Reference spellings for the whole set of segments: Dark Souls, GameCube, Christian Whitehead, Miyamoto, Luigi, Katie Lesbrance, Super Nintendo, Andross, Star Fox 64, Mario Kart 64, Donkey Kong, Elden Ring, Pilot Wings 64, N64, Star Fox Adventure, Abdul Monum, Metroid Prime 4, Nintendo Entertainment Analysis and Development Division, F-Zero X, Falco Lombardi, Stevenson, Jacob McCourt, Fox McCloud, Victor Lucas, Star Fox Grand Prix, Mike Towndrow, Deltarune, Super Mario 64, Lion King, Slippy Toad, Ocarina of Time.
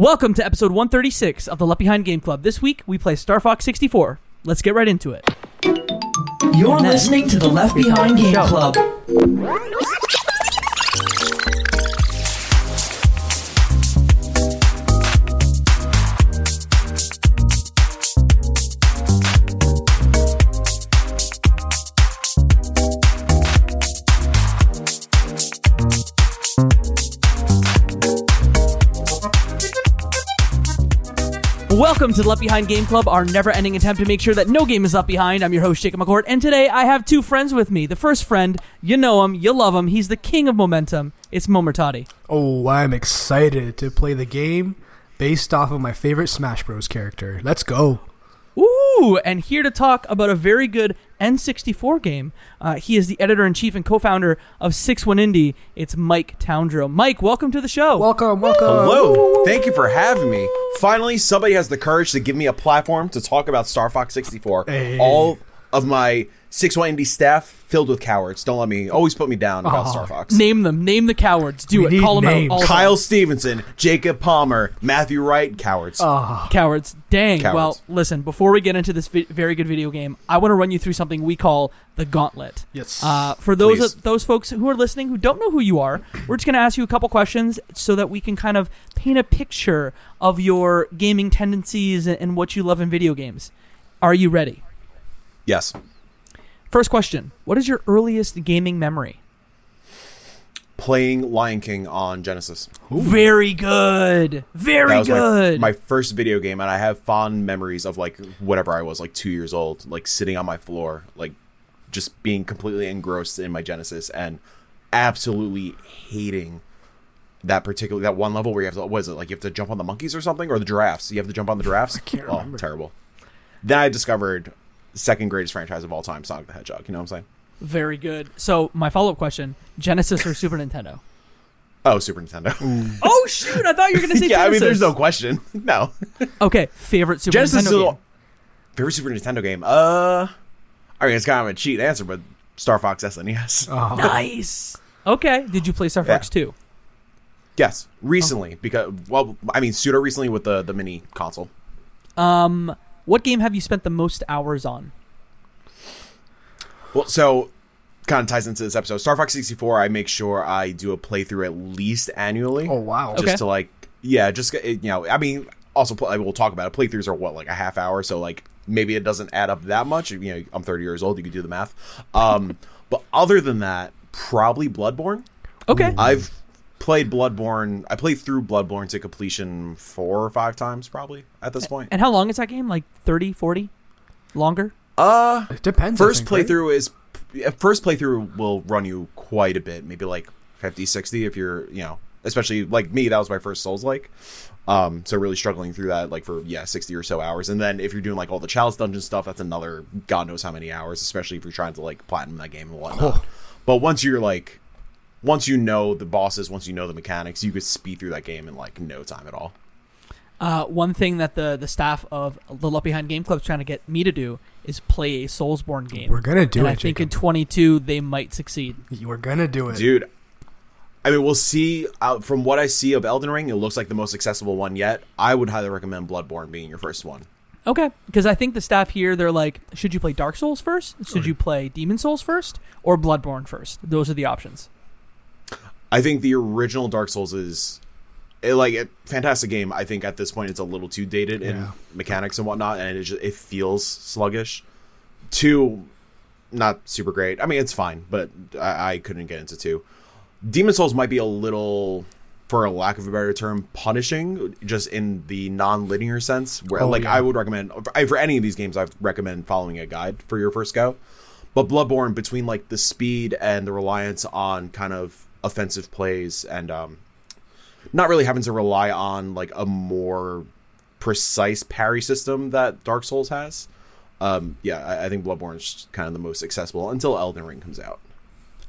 Welcome to episode 136 of the Left Behind Game Club. This week, we play Star Fox 64. Let's get right into it. You're listening to the Left Behind Game Club. Welcome to the Left Behind Game Club, our never-ending attempt to make sure that no game is left behind. I'm your host, Jacob McCourt, and today I have two friends with me. The first friend, you know him, you love him, he's the king of momentum. It's Momertati. Oh, I'm excited to play the game based off of my favorite Smash Bros. Character. Let's go. Ooh, and here to talk about a very good N64 game. He is the editor-in-chief and co-founder of 61 Indie. It's Mike Towndrow. Mike, welcome to the show. Welcome. Hello. Thank you for having me. Finally, somebody has the courage to give me a platform to talk about Star Fox 64. Hey. All of my 61 Indie staff filled with cowards. Don't let me always put me down about Star Fox. Name them. Name the cowards. Do it. Call them out. Kyle Stevenson, Jacob Palmer, Matthew Wright. Cowards. Cowards. Dang. Cowards. Well, listen, before we get into this very good video game, I want to run you through something we call the gauntlet. Yes. For those folks who are listening who don't know who you are, we're just going to ask you a couple questions so that we can kind of paint a picture of your gaming tendencies and what you love in video games. Are you ready? Yes. First question, what is your earliest gaming memory? Playing Lion King on Genesis. Ooh. Very good. That was good. My first video game, and I have fond memories of, like, whatever I was, like, 2 years old, like, sitting on my floor, like, just being completely engrossed in my Genesis and absolutely hating that one level where you have to, what is it, like, you have to jump on the monkeys or something? Or the giraffes? You have to jump on the giraffes? I can't remember. Terrible. Then I discovered second greatest franchise of all time, Sonic the Hedgehog. You know what I'm saying? Very good. So my follow-up question, Genesis or Super Nintendo? Oh, Super Nintendo. Oh, shoot. I thought you were going to say Genesis. Yeah, I mean, there's no question. No. Okay. Favorite Super Nintendo game? Favorite Super Nintendo game? I mean, it's kind of a cheat answer, but Star Fox SNES. Oh. Nice. Okay. Did you play Star Fox 2? Yes. Recently. Because, well, I mean, pseudo-recently with the mini console. What game have you spent the most hours on? Well, so kind of ties into this episode. Star Fox 64, I make sure I do a playthrough at least annually. Oh, wow. Just to, like, yeah, just, you know, I mean, also, we'll talk about it. Playthroughs are, what, like a half hour? So, like, maybe it doesn't add up that much. You know, I'm 30 years old. You can do the math. But other than that, probably Bloodborne. Okay. I've played Bloodborne. I played through Bloodborne to completion 4 or 5 times probably at this point. And how long is that game? Like 30, 40? Longer? It depends. First playthrough will run you quite a bit. Maybe like 50, 60 if you're, you know, especially like me, that was my first Souls-like. So really struggling through that like for 60 or so hours. And then if you're doing like all the Chalice Dungeon stuff, that's another God knows how many hours, especially if you're trying to like platinum that game and whatnot. Oh. But once you know the bosses, once you know the mechanics, you could speed through that game in, like, no time at all. One thing that the staff of the Left Behind Game Club is trying to get me to do is play a Soulsborne game. We're going to do it, Jacob. I think in 22, they might succeed. You're going to do it. Dude, I mean, we'll see. From what I see of Elden Ring, it looks like the most accessible one yet. I would highly recommend Bloodborne being your first one. Okay, because I think the staff here, they're like, should you play Dark Souls first? Should you play Demon's Souls first? Or Bloodborne first? Those are the options. I think the original Dark Souls is a fantastic game. I think at this point it's a little too dated in mechanics and whatnot, and it feels sluggish. 2, not super great. I mean, it's fine, but I couldn't get into 2. Demon's Souls might be a little, for a lack of a better term, punishing, just in the non-linear sense. Where I would recommend for any of these games, I'd recommend following a guide for your first go. But Bloodborne, between like the speed and the reliance on kind of offensive plays and not really having to rely on like a more precise parry system that Dark Souls has, I think Bloodborne is kind of the most accessible until Elden Ring comes out.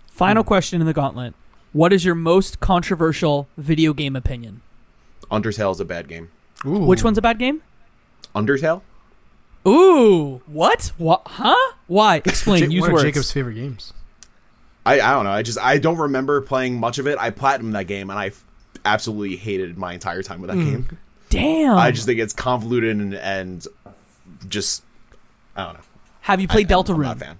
Final question in the gauntlet: what is your most controversial video game opinion? Undertale is a bad game. Ooh. Which one's a bad game? Undertale. Ooh, what? Huh? Why? Explain. Use words. What are Jacob's favorite games? I don't know. I don't remember playing much of it. I platinumed that game, and I absolutely hated my entire time with that game. Damn. I just think it's convoluted and just, I don't know. Have you played Deltarune? I'm not a fan.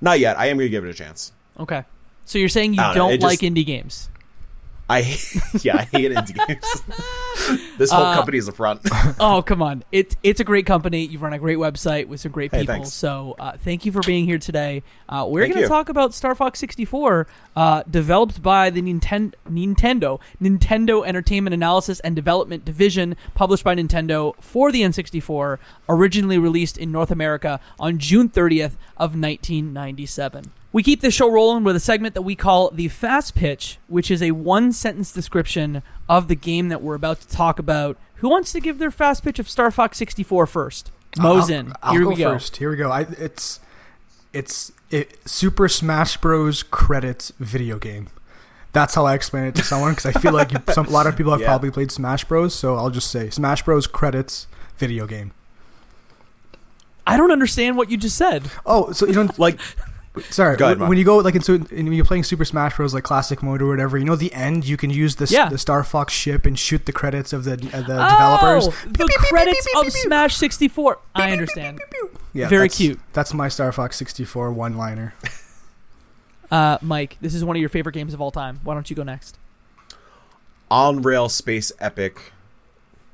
Not yet. I am going to give it a chance. Okay. So you're saying you don't like indie games? I hate indie games. This whole company is a front. Oh, come on. It's a great company. You run a great website with some great people. So thank you for being here today. We're going to talk about Star Fox 64, developed by the Nintendo Entertainment Analysis and Development Division, published by Nintendo for the N64, originally released in North America on June 30th of 1997. We keep this show rolling with a segment that we call the Fast Pitch, which is a one-sentence description of the game that we're about to talk about. Who wants to give their fast pitch of Star Fox 64 first? Mosin, here we go. It's Super Smash Bros. Credits video game. That's how I explain it to someone, because I feel like a lot of people have probably played Smash Bros., so I'll just say Smash Bros. Credits video game. I don't understand what you just said. Oh, so you don't like... Sorry, when you go like when you're playing Super Smash Bros. Like classic mode or whatever, you know the end. You can use the Star Fox ship and shoot the credits of the developers. The credits of Smash 64. I understand. Yeah, very cute. That's my Star Fox 64 one-liner. Mike, this is one of your favorite games of all time. Why don't you go next? On-rail space epic.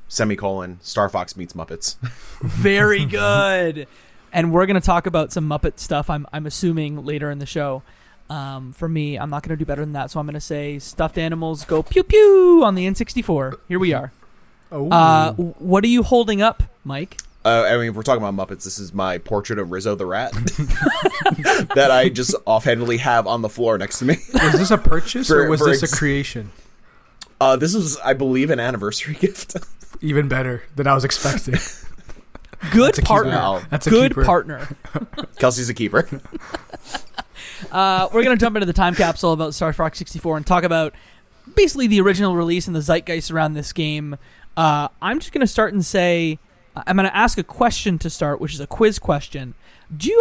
Star Fox meets Muppets. Very good. And we're going to talk about some Muppet stuff, I'm assuming, later in the show. For me, I'm not going to do better than that, so I'm going to say stuffed animals go pew-pew on the N64. Here we are. Oh. What are you holding up, Mike? If we're talking about Muppets, this is my portrait of Rizzo the Rat that I just offhandedly have on the floor next to me. Was this a purchase or was this a creation? This is, I believe, an anniversary gift. Even better than I was expecting. Good partner. That's a good partner. Kelsey's a keeper. We're going to jump into the time capsule about Star Fox 64 and talk about basically the original release and the zeitgeist around this game. I'm just going to start and say, I'm going to ask a question to start, which is a quiz question. Do you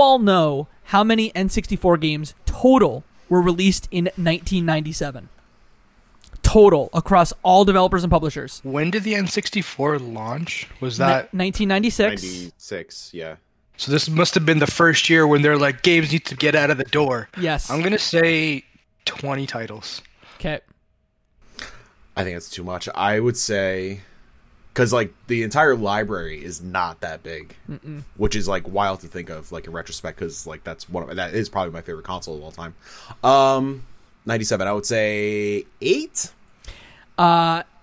all know how many N64 games total were released in 1997? Total across all developers and publishers. When did the N64 launch? Was that 1996? 96, yeah. So this must have been the first year when they're like, games need to get out of the door. Yes. I'm going to say 20 titles. Okay. I think that's too much. I would say, because like the entire library is not that big, which is like wild to think of, like in retrospect, because like that is probably my favorite console of all time. 97, I would say 8.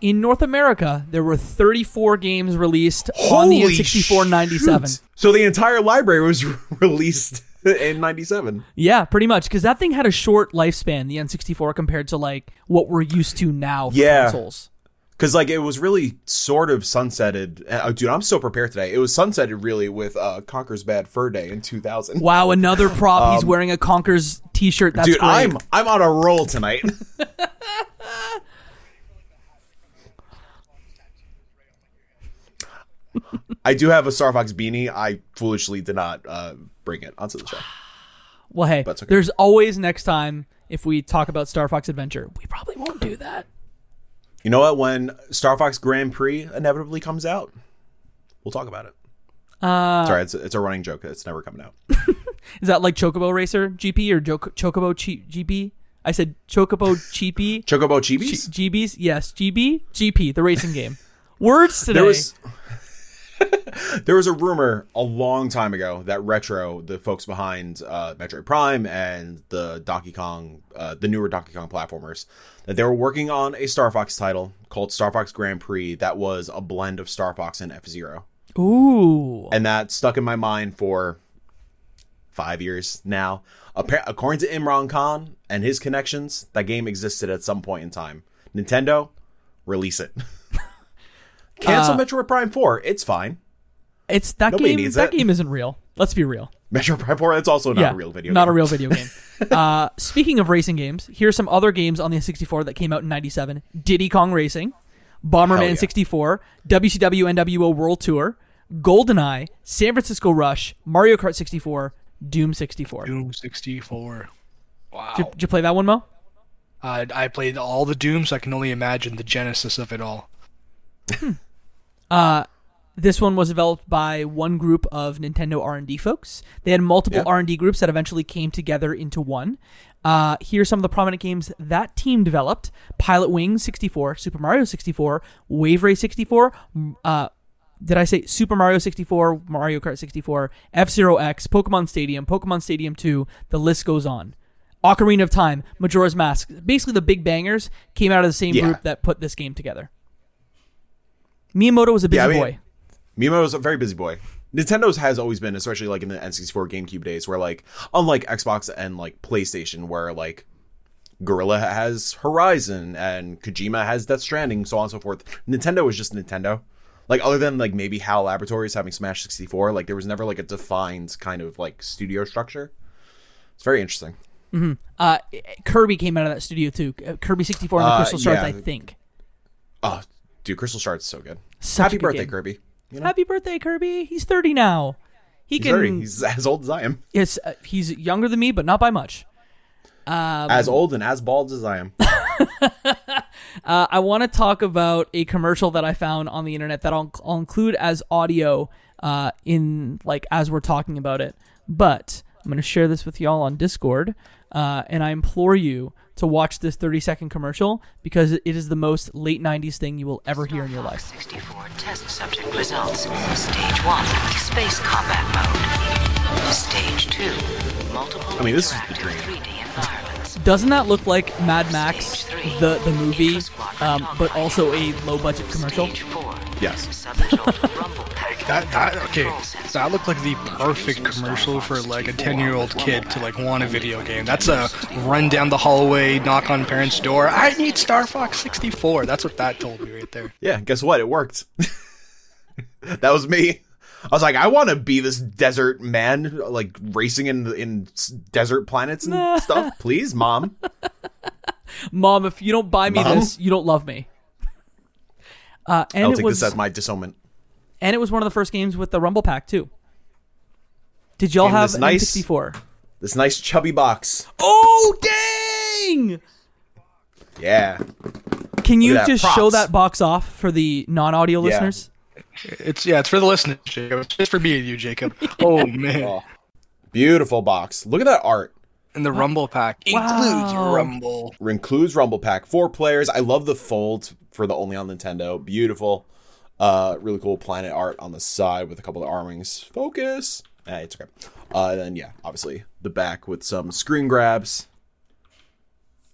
In North America, there were 34 games released on the N64 in 97. So the entire library was released in 97. Yeah, pretty much, because that thing had a short lifespan, the N64, compared to like what we're used to now for consoles. Because like it was really sort of sunsetted. Dude, I'm so prepared today. It was sunsetted really with Conker's Bad Fur Day in 2000. Wow, another prop. He's wearing a Conker's t-shirt. That's dude, great. I'm on a roll tonight. I do have a Star Fox beanie. I foolishly did not bring it onto the show. Well, hey, okay. There's always next time if we talk about Star Fox Adventure. We probably won't do that. You know what? When Star Fox Grand Prix inevitably comes out, we'll talk about it. Sorry, it's a running joke. It's never coming out. Is that like Chocobo Racer GP or Chocobo GP? I said Chocobo Cheepy. Chocobo Cheepies? GBs? Yes, GP, the racing game. Words today. There was a rumor a long time ago that Retro, the folks behind Metroid Prime and the Donkey Kong, the newer Donkey Kong platformers, that they were working on a Star Fox title called Star Fox Grand Prix that was a blend of Star Fox and F-Zero. Ooh. And that stuck in my mind for 5 years now. According to Imran Khan and his connections, that game existed at some point in time. Nintendo, release it. Cancel Metroid Prime 4. It's fine. It's that Nobody game. Needs that game isn't real. Let's be real. Metroid Prime 4. It's also not a real video. Not a real video game. Speaking of racing games, here's some other games on the N64 that came out in 97: Diddy Kong Racing, Bomberman 64, WCW NWO World Tour, GoldenEye, San Francisco Rush, Mario Kart 64, Doom 64. Wow. Did you play that one, Mo? I played all the Dooms. So I can only imagine the genesis of it all. This one was developed by one group of Nintendo R&D folks. They had multiple R&D groups that eventually came together into one. Here are some of the prominent games that team developed. Pilot Wings 64, Super Mario 64, Wave Race 64, did I say Super Mario 64, Mario Kart 64, F-Zero X, Pokemon Stadium, Pokemon Stadium 2, the list goes on. Ocarina of Time, Majora's Mask. Basically the big bangers came out of the same group that put this game together. Miyamoto was a busy boy. Miyamoto's a very busy boy. Nintendo's has always been, especially like in the N64 GameCube days, where like, unlike Xbox and like PlayStation, where like Guerrilla has Horizon and Kojima has Death Stranding, so on and so forth. Nintendo is just Nintendo. Like, other than like maybe HAL Laboratories having Smash 64, like there was never like a defined kind of like studio structure. It's very interesting. Mm-hmm. Kirby came out of that studio too. Kirby 64 and the Crystal Shards, I think. Oh, dude, Crystal Shards is so good. Happy birthday, Kirby. You know? Happy birthday, Kirby. He's 30 now. He's 30. He's as old as I am. Yes, he's younger than me, but not by much. As old and as bald as I am. I want to talk about a commercial that I found on the internet that I'll include as audio in like as we're talking about it. But I'm going to share this with y'all on Discord, and I implore you to watch this 30-second commercial because it is the most late 90s thing you will ever hear in your life. Star Fox 64 test subject results. Stage 1, space combat mode. Stage 2, multiple interactive 3D environments. Doesn't that look like Mad Max, the movie, but also a low-budget commercial? Yes. That looked like the perfect commercial for like a 10-year-old kid to like want a video game. That's a run down the hallway, knock on parents' door. I need Star Fox 64. That's what that told me right there. Yeah, guess what? It worked. That was me. I was like, I want to be this desert man, like racing in desert planets and stuff. Please, Mom. Mom, if you don't buy me this, you don't love me. And I'll take this as my disownment. And it was one of the first games with the Rumble Pack too. Did y'all have an N64? This nice chubby box. Oh dang! Yeah. Can you just show that box off for the non-audio listeners? It's for the listeners, Jacob. It's just for me and you, Jacob. Oh man. Oh, beautiful box. Look at that art. And the Rumble Pack includes Rumble. Includes Rumble Pack. 4 players. I love the fold for the only on Nintendo. Beautiful. Really cool planet art on the side with a couple of armings. Focus. It's okay. And then, obviously the back with some screen grabs.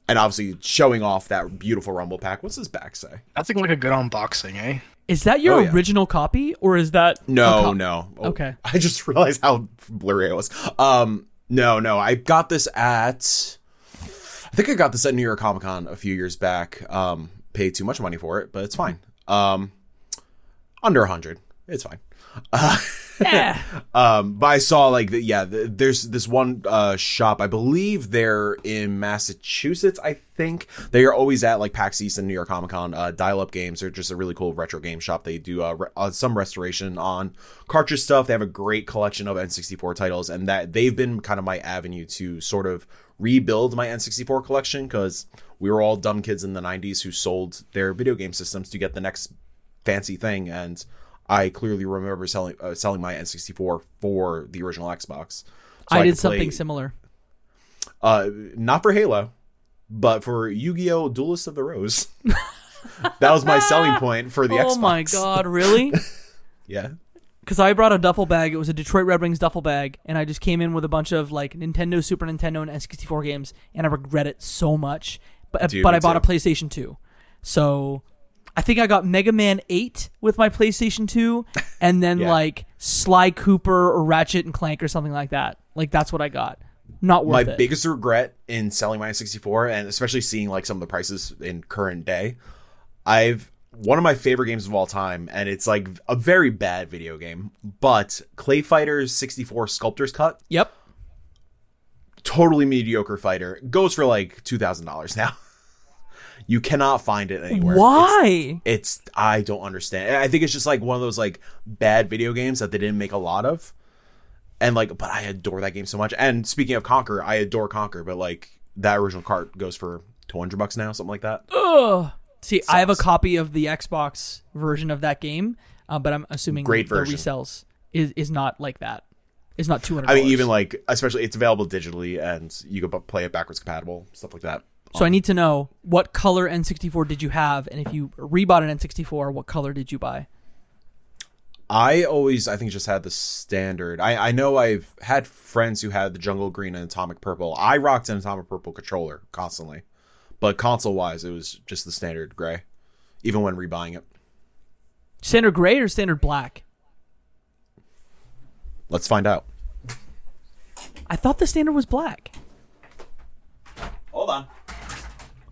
And obviously showing off that beautiful Rumble Pack. What's this back say? That's like a good unboxing, eh? Is that your original copy? Or is that... No. Oh, okay. I just realized how blurry it was. No, I got this at... I think I got this at New York Comic Con a few years back. Paid too much money for it, but it's fine. Under 100. It's fine. But I saw, like, there's this one shop. I believe they're in Massachusetts, I think. They are always at, like, PAX East and New York Comic Con. Dial-Up Games. They're just a really cool retro game shop. They do some restoration on cartridge stuff. They have a great collection of N64 titles. And that they've been kind of my avenue to sort of rebuild my N64 collection. Because we were all dumb kids in the 90s who sold their video game systems to get the next fancy thing, and I clearly remember selling my N64 for the original Xbox. I did something similar. Not for Halo, but for Yu-Gi-Oh! Duelist of the Rose. That was my selling point for the Xbox. Oh my god, really? Yeah. Because I brought a duffel bag. It was a Detroit Red Wings duffel bag, and I just came in with a bunch of like Nintendo, Super Nintendo, and N64 games, and I regret it so much. But I bought a PlayStation 2. So... I think I got Mega Man 8 with my PlayStation 2, and then like Sly Cooper or Ratchet and Clank or something like that. Like that's what I got. Not worth it. My biggest regret in selling my N64, and especially seeing like some of the prices in current day, one of my favorite games of all time, and it's like a very bad video game, but Clay Fighters 64 Sculptor's Cut. Yep. Totally mediocre fighter. Goes for like $2,000 now. You cannot find it anywhere. Why? It's I don't understand. I think it's just like one of those like bad video games that they didn't make a lot of. And like, but I adore that game so much. And speaking of Conker, I adore Conker, but like that original cart goes for $200 now, something like that. Ugh. See, sucks. I have a copy of the Xbox version of that game, but I'm assuming the resells is not like that. It's not $200. I mean, even like, especially it's available digitally and you can play it backwards compatible, stuff like that. So I need to know, what color N64 did you have? And if you rebought an N64, what color did you buy? I think just had the standard. I know I've had friends who had the jungle green and atomic purple. I rocked an atomic purple controller constantly, but console wise, it was just the standard gray, even when rebuying it. Standard gray or standard black? Let's find out. I thought the standard was black. Hold on.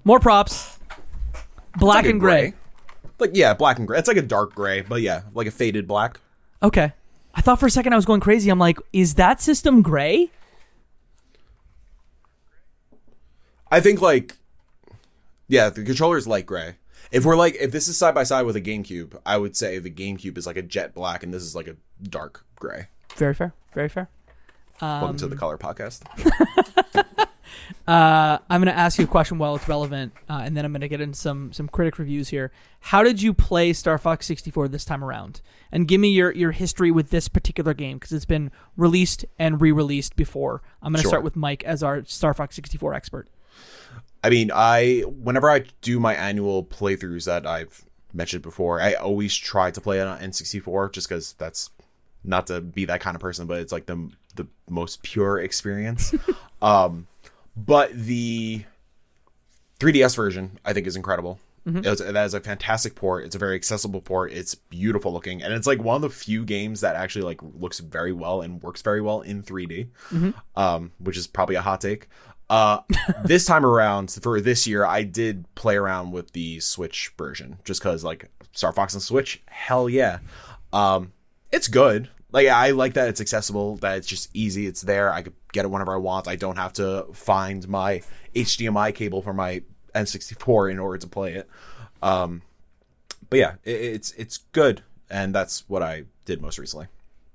More props. Black and gray. Like, yeah, black and gray. It's like a dark gray, but yeah, like a faded black. Okay. I thought for a second I was going crazy. I'm like, is that system gray? I think like, yeah, the controller is light gray. If this is side by side with a GameCube, I would say the GameCube is like a jet black and this is like a dark gray. Very fair. Very fair. Welcome to the Color Podcast. I'm going to ask you a question while it's relevant, and then I'm going to get into some critic reviews here. How did you play Star Fox 64 this time around? And give me your history with this particular game, because it's been released and re-released before. I'm going to start with Mike as our Star Fox 64 expert. I mean, whenever I do my annual playthroughs that I've mentioned before, I always try to play it on N64, just because that's, not to be that kind of person, but it's like the most pure experience. But the 3DS version, I think, is incredible. Mm-hmm. That is a fantastic port. It's a very accessible port. It's beautiful looking. And it's like one of the few games that actually like looks very well and works very well in 3D, mm-hmm. Which is probably a hot take. This time around, for this year, I did play around with the Switch version just because like Star Fox and Switch, hell yeah. It's good. Like, I like that it's accessible, that it's just easy. It's there. I could get it whenever I want. I don't have to find my HDMI cable for my N64 in order to play it. But yeah, it's good. And that's what I did most recently.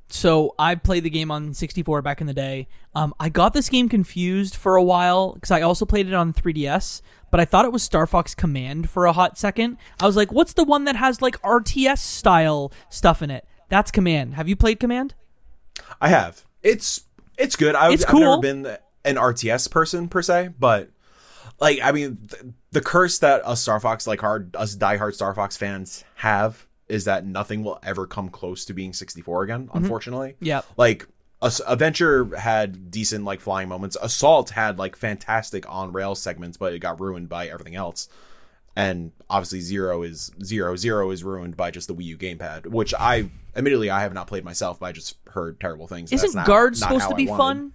So I played the game on 64 back in the day. I got this game confused for a while because I also played it on 3DS, but I thought it was Star Fox Command for a hot second. I was like, what's the one that has like RTS style stuff in it? That's Command. Have you played Command? I have. It's good. I've never been an RTS person per se, but like, I mean, the curse that us Star Fox, like us diehard Star Fox fans have is that nothing will ever come close to being 64 again. Mm-hmm. Unfortunately, yeah. Like Adventure had decent like flying moments. Assault had like fantastic on rail segments, but it got ruined by everything else. And obviously Zero is ruined by just the Wii U gamepad, which I have not played myself, but I just heard terrible things. Isn't Guard supposed to be fun?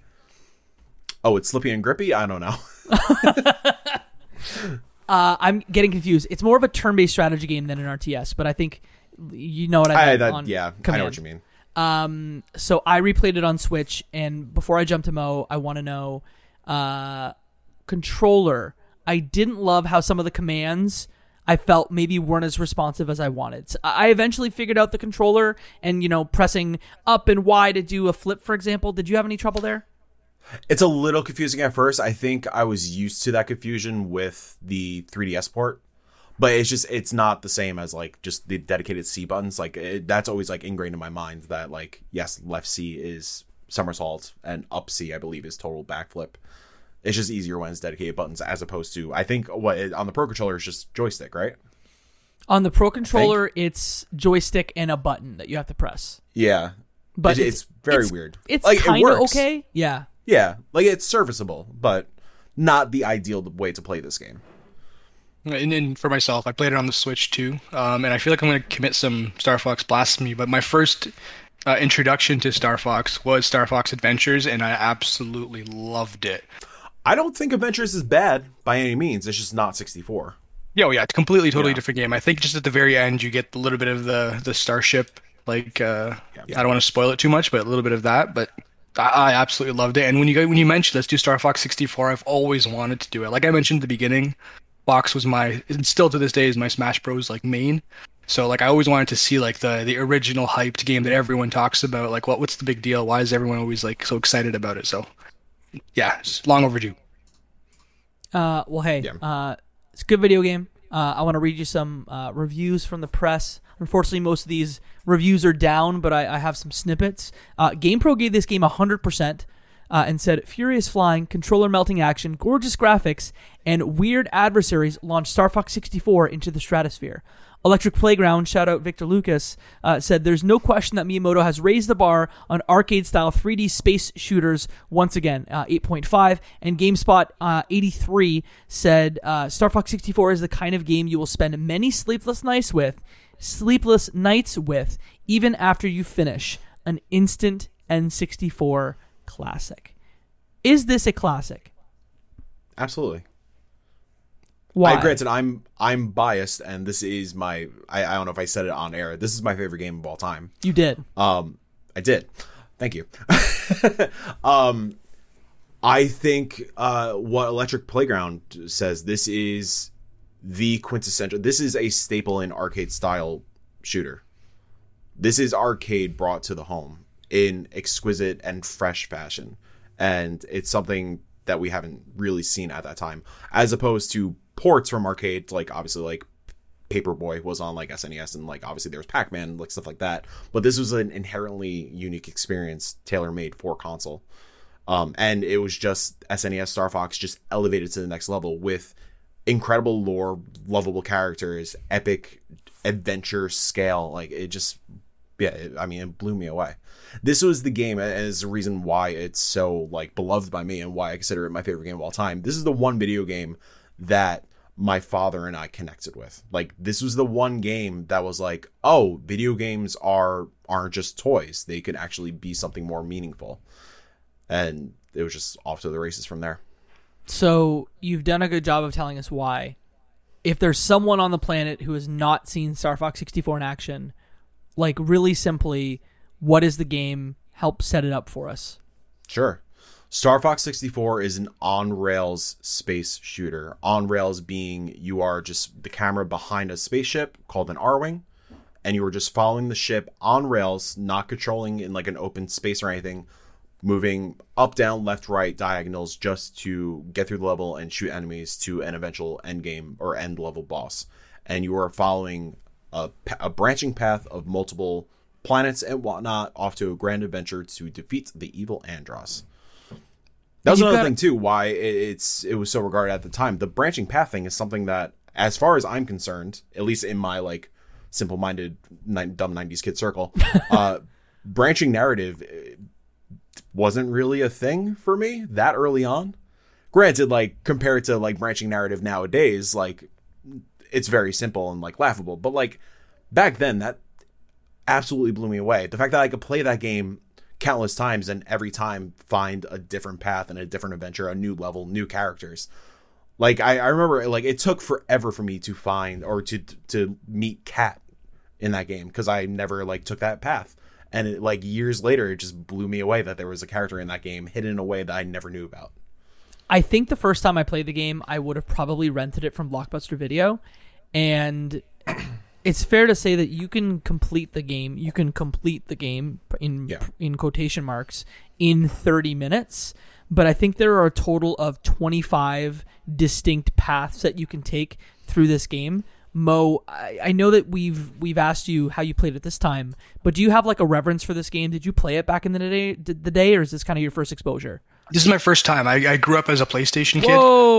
Oh, it's slippy and grippy? I don't know. I'm getting confused. It's more of a turn-based strategy game than an RTS, but I think you know what I mean. I know what you mean. So I replayed it on Switch, and before I jump to Mo, I want to know, controller. I didn't love how some of the commands I felt maybe weren't as responsive as I wanted. So I eventually figured out the controller and, you know, pressing up and Y to do a flip, for example. Did you have any trouble there? It's a little confusing at first. I think I was used to that confusion with the 3DS port, but it's not the same as like just the dedicated C buttons. Like that's always like ingrained in my mind that like, yes, left C is somersault and up C, I believe, is total backflip. It's just easier when it's dedicated buttons as opposed to, I think, on the Pro Controller, it's just joystick, right? On the Pro Controller, it's joystick and a button that you have to press. Yeah. But it's very weird. It's like, kind of okay. Yeah. Yeah. Like, it's serviceable, but not the ideal way to play this game. And then for myself, I played it on the Switch, too. And I feel like I'm going to commit some Star Fox blasphemy, but my first introduction to Star Fox was Star Fox Adventures, and I absolutely loved it. I don't think Adventures is bad by any means. It's just not 64. Yeah, well, yeah, completely, totally different game. I think just at the very end, you get a little bit of the starship. Like, I don't want to spoil it too much, but a little bit of that. But I absolutely loved it. And when you mentioned let's do Star Fox 64, I've always wanted to do it. Like I mentioned at the beginning, Fox was and still to this day is my Smash Bros. Like main. So like I always wanted to see like the original hyped game that everyone talks about. Like what's the big deal? Why is everyone always like so excited about it? So. Yeah, it's long overdue. Well, hey, yeah. It's a good video game. I want to read you some reviews from the press. Unfortunately, most of these reviews are down, but I have some snippets. GamePro gave this game 100% and said, furious flying, controller melting action, gorgeous graphics, and weird adversaries launched Star Fox 64 into the stratosphere. Electric Playground, shout out Victor Lucas, said, there's no question that Miyamoto has raised the bar on arcade-style 3D space shooters once again, 8.5. And GameSpot 83 said, Star Fox 64 is the kind of game you will spend many sleepless nights with, even after you finish. An instant N64 classic. Is this a classic? Absolutely. Why? Granted, I'm biased, and this is my... I don't know if I said it on air. This is my favorite game of all time. You did. I did. Thank you. I think what Electric Playground says, this is the quintessential... This is a staple in arcade-style shooter. This is arcade brought to the home in exquisite and fresh fashion. And it's something that we haven't really seen at that time, as opposed to ports from arcade, like obviously like Paperboy was on like SNES, and like obviously there was Pac-Man, like stuff like that, but this was an inherently unique experience tailor-made for console, and it was just SNES Star Fox just elevated to the next level with incredible lore, lovable characters, epic adventure scale. Like it just, it blew me away. This was the game, and it's the reason why it's so like beloved by me and why I consider it my favorite game of all time. This is the one video game that my father and I connected with. Like, this was the one game that was like, oh, video games aren't just toys. They could actually be something more meaningful. And it was just off to the races from there. So you've done a good job of telling us why. If there's someone on the planet who has not seen Star Fox 64 in action, like really simply, what is the game? Help set it up for us. Sure. Star Fox 64 is an on-rails space shooter. On-rails being you are just the camera behind a spaceship called an R-Wing, and you are just following the ship on rails, not controlling in like an open space or anything, moving up, down, left, right, diagonals just to get through the level and shoot enemies to an eventual end game or end level boss. And you are following a branching path of multiple planets and whatnot off to a grand adventure to defeat the evil Andross. That was another thing, too, why it was so regarded at the time. The branching path thing is something that, as far as I'm concerned, at least in my, like, simple-minded, dumb 90s kid circle, branching narrative wasn't really a thing for me that early on. Granted, like, compared to, like, branching narrative nowadays, like, it's very simple and, like, laughable. But, like, back then, that absolutely blew me away. The fact that I could play that game countless times and every time find a different path and a different adventure, a new level, new characters. Like I remember, like it took forever for me to find or to meet Cat in that game because I never like took that path, and it, like years later, it just blew me away that there was a character in that game hidden in a way that I never knew about. I think the first time I played the game, I would have probably rented it from Blockbuster Video, and it's fair to say that you can complete the game. You can complete the game in quotation marks in 30 minutes. But I think there are a total of 25 distinct paths that you can take through this game. Mo, I know that we've asked you how you played it this time, but do you have like a reverence for this game? Did you play it back in the day, or is this kind of your first exposure? This is my first time. I grew up as a PlayStation kid. Whoa.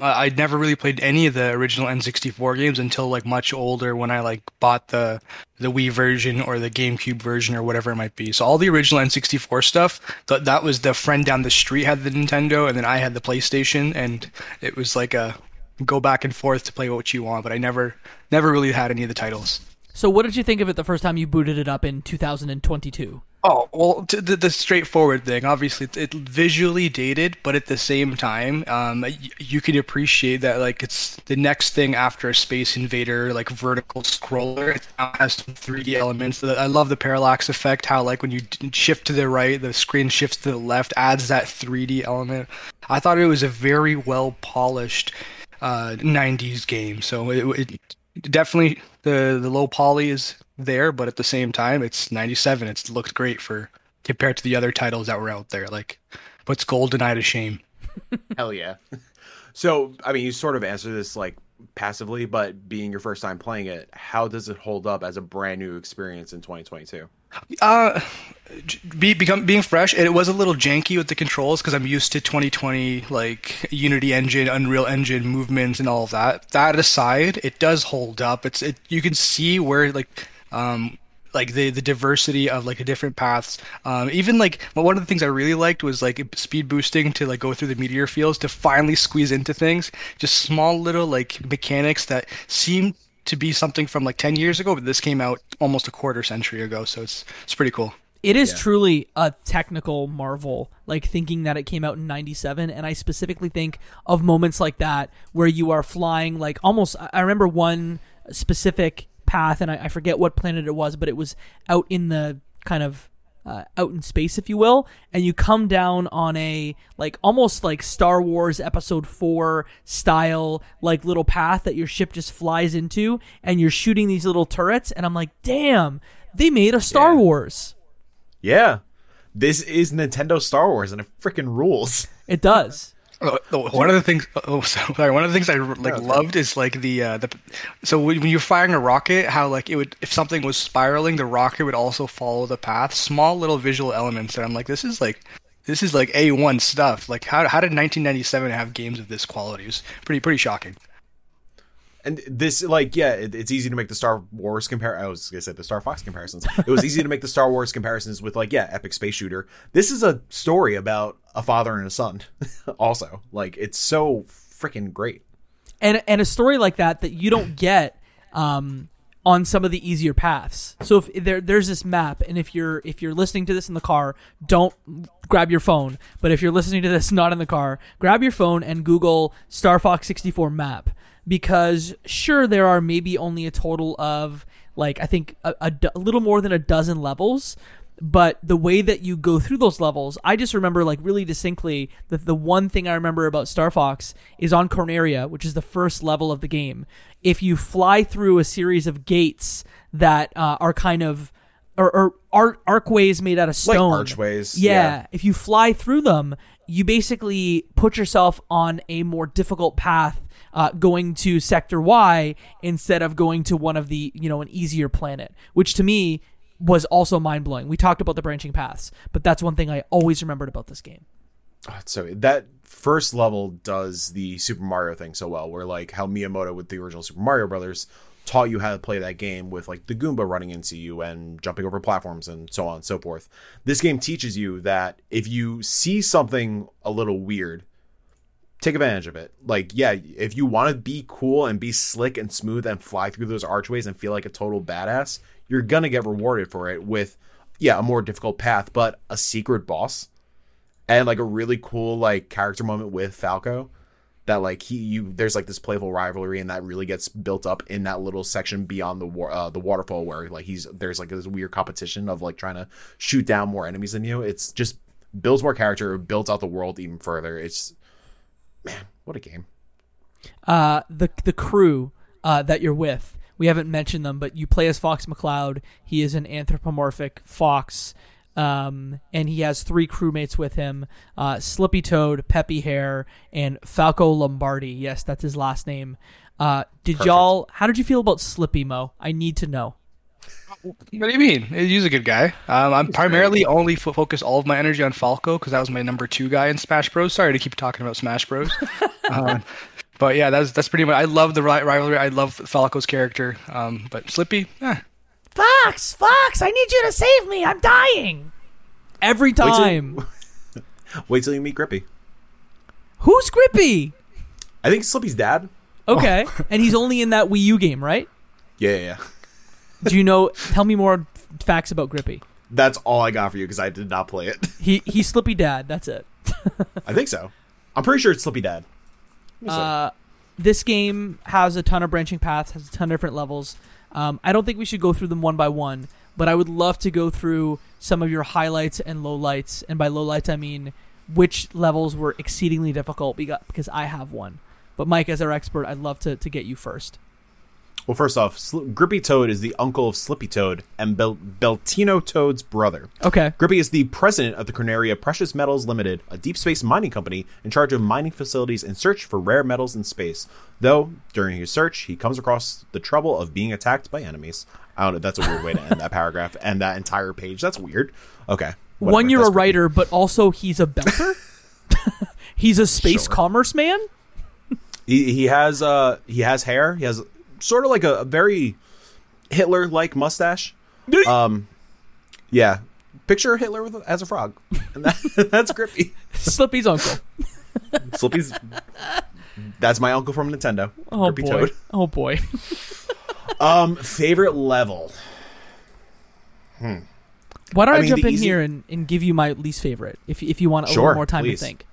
I never really played any of the original N64 games until like much older when I like bought the Wii version or the GameCube version or whatever it might be. So all the original N64 stuff, that was the friend down the street had the Nintendo, and then I had the PlayStation, and it was like a go back and forth to play what you want, but I never really had any of the titles. So what did you think of it the first time you booted it up in 2022? Oh, well, the straightforward thing. Obviously, it visually dated, but at the same time, you can appreciate that like it's the next thing after a Space Invader, like vertical scroller. It now has some 3D elements. I love the parallax effect, how like when you shift to the right, the screen shifts to the left, adds that 3D element. I thought it was a very well-polished 90s game, so it definitely the low poly is there, but at the same time, it's 97. It's looked great compared to the other titles that were out there. Like, puts GoldenEye to shame. Hell yeah. So, I mean, you sort of answered this like passively, but being your first time playing it, how does it hold up as a brand new experience in 2022? Being fresh, it was a little janky with the controls because I'm used to 2020 like Unity Engine, Unreal Engine movements and all of that. That aside, it does hold up. It you can see where like the diversity of like the different paths. Even like one of the things I really liked was like speed boosting to like go through the meteor fields to finally squeeze into things. Just small little like mechanics that seem to be something from like 10 years ago, but this came out almost a quarter century ago, so it's pretty cool. It is truly a technical marvel, like thinking that it came out in 97, and I specifically think of moments like that where you are flying like almost, I remember one specific path, and I forget what planet it was, but it was out in the kind of out in space, if you will, and you come down on a like almost like Star Wars Episode 4 style like little path that your ship just flies into, and you're shooting these little turrets, and I'm like, damn, they made a Star Wars. Yeah, this is Nintendo Star Wars, and it freaking rules. It does. One of the things I like loved is like so when you're firing a rocket, how like it would, if something was spiraling, the rocket would also follow the path. Small little visual elements that I'm like, this is like A1 stuff. Like how did 1997 have games of this quality? It was pretty shocking. And this, like, yeah, it's easy to make the Star Wars I was going to say the Star Fox comparisons. It was easy to make the Star Wars comparisons with, like, yeah, epic space shooter. This is a story about a father and a son also. Like, it's so freaking great. And a story like that you don't get on some of the easier paths. So if there's this map, and if you're listening to this in the car, don't grab your phone. But if you're listening to this not in the car, grab your phone and Google Star Fox 64 map. Because sure, there are maybe only a total of like I think a little more than a dozen levels, but the way that you go through those levels, I just remember like really distinctly that the one thing I remember about Star Fox is on Corneria, which is the first level of the game. If you fly through a series of gates that are kind of or arcways made out of stone, like archways, yeah. If you fly through them, you basically put yourself on a more difficult path. Going to Sector Y instead of going to one of the, you know, an easier planet, which to me was also mind-blowing. We talked about the branching paths, but that's one thing I always remembered about this game. So that first level does the Super Mario thing so well, where like how Miyamoto with the original Super Mario Brothers taught you how to play that game with like the Goomba running into you and jumping over platforms and so on and so forth. This game teaches you that if you see something a little weird, take advantage of it. Like, yeah, if you want to be cool and be slick and smooth and fly through those archways and feel like a total badass, you're going to get rewarded for it with, yeah, a more difficult path, but a secret boss and like a really cool like character moment with Falco that like there's like this playful rivalry, and that really gets built up in that little section beyond the waterfall where like there's like this weird competition of like trying to shoot down more enemies than you. It's just builds more character, builds out the world even further. It's, man, what a game. The crew that you're with, we haven't mentioned them, but you play as Fox McCloud. He is an anthropomorphic fox, and he has three crewmates with him, Slippy Toad, Peppy Hair, and Falco Lombardi. Yes, that's his last name. How did you feel about Slippy, Mo? I need to know. What do you mean? He's a good guy. I'm primarily only focus all of my energy on Falco because that was my number 2 guy in Smash Bros. Sorry to keep talking about Smash Bros. But yeah, that's pretty much. I love the rivalry. I love Falco's character. But Slippy, Fox, I need you to save me. I'm dying every time. Wait till you meet Grippy. Who's Grippy? I think Slippy's dad. Okay, and he's only in that Wii U game, right? Yeah. Do you know? Tell me more facts about Grippy. That's all I got for you because I did not play it. He's Slippy Dad. That's it. I think so. I'm pretty sure it's Slippy Dad. This game has a ton of branching paths, has a ton of different levels. I don't think we should go through them one by one, but I would love to go through some of your highlights and lowlights. And by lowlights, I mean which levels were exceedingly difficult because I have one. But Mike, as our expert, I'd love to get you first. Well, first off, Grippy Toad is the uncle of Slippy Toad and Beltino Toad's brother. Okay. Grippy is the president of the Corneria Precious Metals Limited, a deep space mining company in charge of mining facilities in search for rare metals in space. Though, during his search, he comes across the trouble of being attacked by enemies. I don't know. That's a weird way to end that paragraph and that entire page. That's weird. Okay. Whatever. One, you're a writer, but also he's a belter? He's a space commerce man? He has hair. He has sort of like a very Hitler-like mustache. Yeah. Picture Hitler as a frog. And that's Grippy. Slippy's uncle. That's my uncle from Nintendo. Oh, Grippy boy. Toad. Oh, boy. Favorite level. Why don't I jump in here and give you my least favorite, if you want a little more time to think.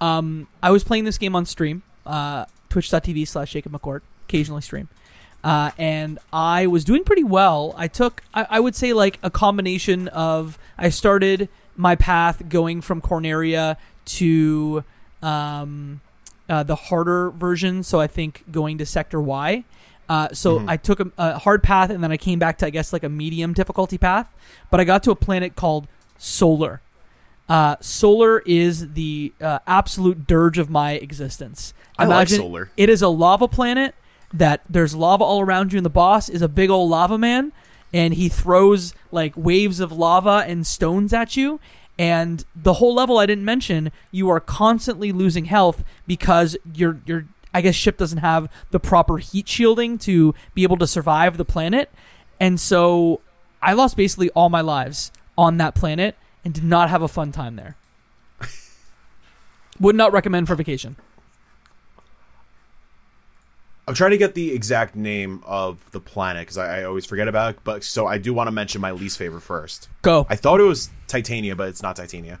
I was playing this game on stream, twitch.tv/JacobMcCourt, occasionally stream. And I was doing pretty well. I took, I would say, like a combination of, I started my path going from Corneria to the harder version, so I think going to Sector Y. I took a hard path, and then I came back to, I guess, like a medium difficulty path. But I got to a planet called Solar. Solar is the absolute dirge of my existence. Imagine, I like Solar. It is a lava planet that there's lava all around you, and the boss is a big old lava man, and he throws like waves of lava and stones at you. And the whole level I didn't mention, you are constantly losing health because you're I guess ship doesn't have the proper heat shielding to be able to survive the planet. And so I lost basically all my lives on that planet and did not have a fun time there. Would not recommend for vacation. I'm trying to get the exact name of the planet because I always forget about it. But so I do want to mention my least favorite first. Go. I thought it was Titania, but it's not Titania.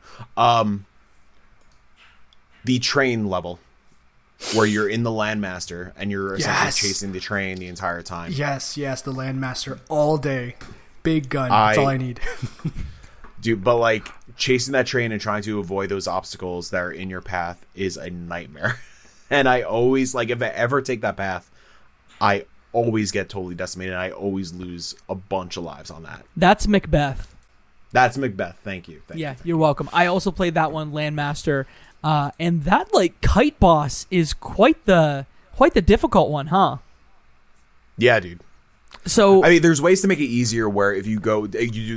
The train level. Where you're in the Landmaster and you're essentially chasing the train the entire time. Yes, the Landmaster all day. Big gun. That's all I need. Dude, but like chasing that train and trying to avoid those obstacles that are in your path is a nightmare. And I always, like, if I ever take that path, I always get totally decimated. And I always lose a bunch of lives on that. That's Macbeth. That's Macbeth. Thank you. You're welcome. I also played that one, Landmaster. And that like kite boss is quite the difficult one, huh? Yeah, dude. So I mean, there's ways to make it easier. Where if you do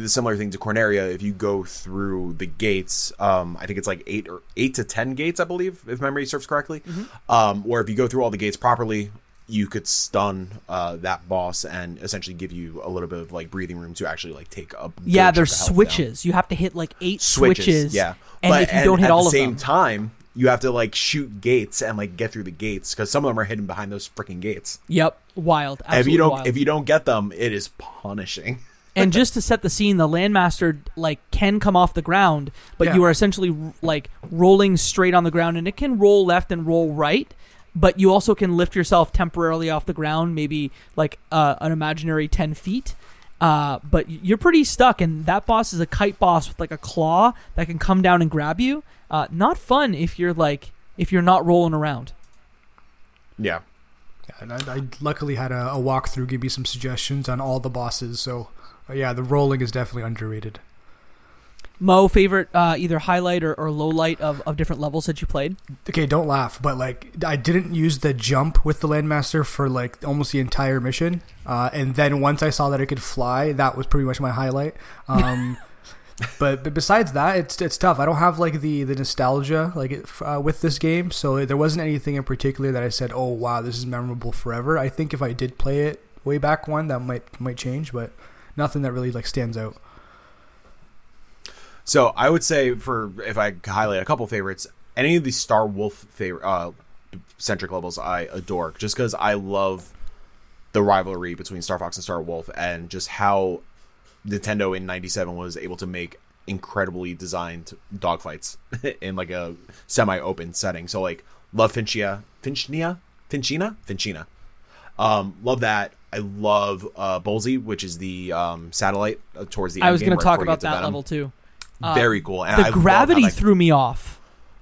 the similar thing to Corneria. If you go through the gates, I think it's like 8 to 10 gates, I believe, if memory serves correctly. Mm-hmm. Or if you go through all the gates properly, you could stun that boss and essentially give you a little bit of like breathing room to actually like take up. Yeah, there's switches. Down. You have to hit like 8 switches. Yeah. And but, if you don't hit all of them. At the same time, you have to, like, shoot gates and, like, get through the gates. Because some of them are hidden behind those freaking gates. Yep. Wild. Absolutely wild. If you don't get them, it is punishing. And just to set the scene, the Landmaster, like, can come off the ground. But you are essentially, like, rolling straight on the ground. And it can roll left and roll right. But you also can lift yourself temporarily off the ground. Maybe, like, an imaginary 10 feet. But you're pretty stuck, and that boss is a kite boss with like a claw that can come down and grab you. Not fun if you're not rolling around. Yeah. And I luckily had a walkthrough give me some suggestions on all the bosses. So the rolling is definitely underrated. Mo, favorite either highlight or low light of different levels that you played? Okay, don't laugh, but like I didn't use the jump with the Landmaster for like almost the entire mission. And then once I saw that it could fly, that was pretty much my highlight. But besides that, it's tough. I don't have like the nostalgia with this game, so there wasn't anything in particular that I said, oh wow, this is memorable forever. I think if I did play it way back when, that might change, but nothing that really like stands out. So I would say if I highlight a couple favorites, any of the Star Wolf centric levels I adore, just because I love the rivalry between Star Fox and Star Wolf and just how Nintendo in 97 was able to make incredibly designed dogfights in like a semi-open setting. So like love Finchina. Love that. I love Bolsey, which is the satellite towards the end. I was going to talk about that level too. Very cool. And the gravity threw me off.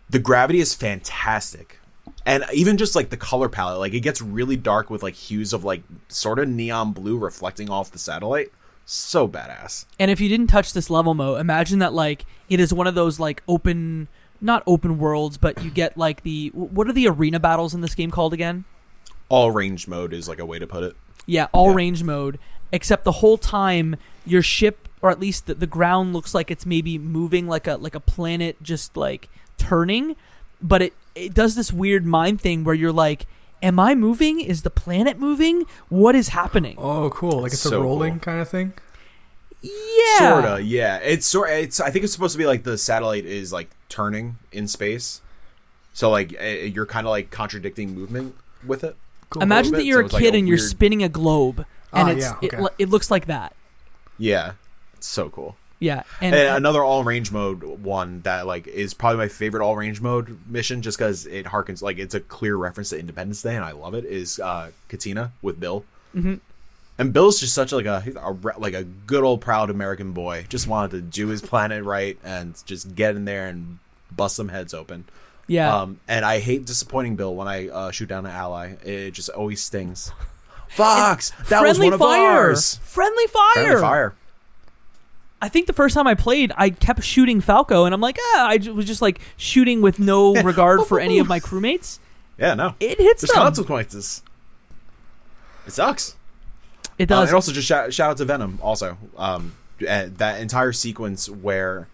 The gravity is fantastic. And even just like the color palette, like it gets really dark with like hues of like sort of neon blue reflecting off the satellite. So badass. And if you didn't touch this level, Mo, imagine that like it is one of those like open, not open worlds, but you get like the, what are the arena battles in this game called again? All range mode is like a way to put it. Yeah, all range mode, except the whole time your ship, or at least the ground looks like it's maybe moving like a planet just like turning, but it does this weird mind thing where you're like, am I moving? Is the planet moving? What is happening? Oh, cool. Like it's so a rolling kind of thing? Yeah. Sorta, yeah. It's I think it's supposed to be like the satellite is like turning in space. So like you're kind of like contradicting movement with it. Cool. Imagine that you're a kid and you're spinning a globe and it looks like that. Yeah. It's so cool. Yeah, and another all range mode one that like is probably my favorite all range mode mission, just because it harkens, like it's a clear reference to Independence Day, and I love it. Is Katina with Bill, and Bill's just such like a good old proud American boy, just wanted to do his planet right and just get in there and bust some heads open. Yeah, and I hate disappointing Bill when I shoot down an ally. It just always stings. Fox, that was one of ours. Friendly fire. Friendly fire. I think the first time I played, I kept shooting Falco, and I'm like, I was just like shooting with no regard for any of my crewmates. Yeah, no. It hits them. There's consequences. It sucks. It does. And also just shout out to Venom also. That entire sequence where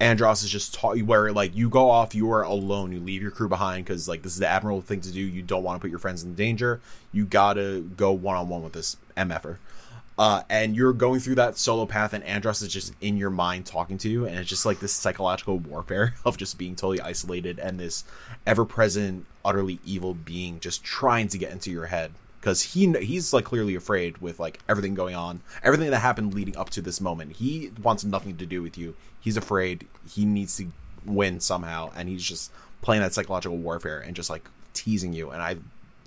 Andross is just where like you go off, you are alone, you leave your crew behind because like this is the admirable thing to do. You don't want to put your friends in danger. You gotta go one-on-one with this MF'er. And you're going through that solo path, and Andross is just in your mind talking to you, and it's just like this psychological warfare of just being totally isolated and this ever-present, utterly evil being just trying to get into your head because he's like clearly afraid with like everything going on, everything that happened leading up to this moment. He wants nothing to do with you. He's afraid. He needs to win somehow, and he's just playing that psychological warfare and just like teasing you, and I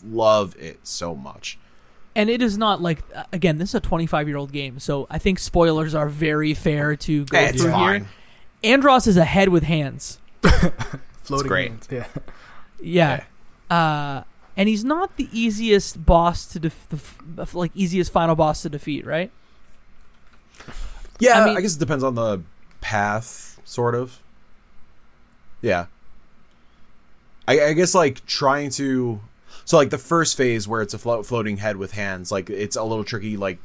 love it so much. And it is not like, again, this is a 25-year-old game, so I think spoilers are very fair to go through fine. Here. Andross is a head with hands. Floating great. Hands, yeah. And he's not the easiest boss to easiest final boss to defeat, right? Yeah, I mean, I guess it depends on the path, sort of. Yeah. I guess, like, trying to... So, like, the first phase where it's a floating head with hands, like, it's a little tricky, like,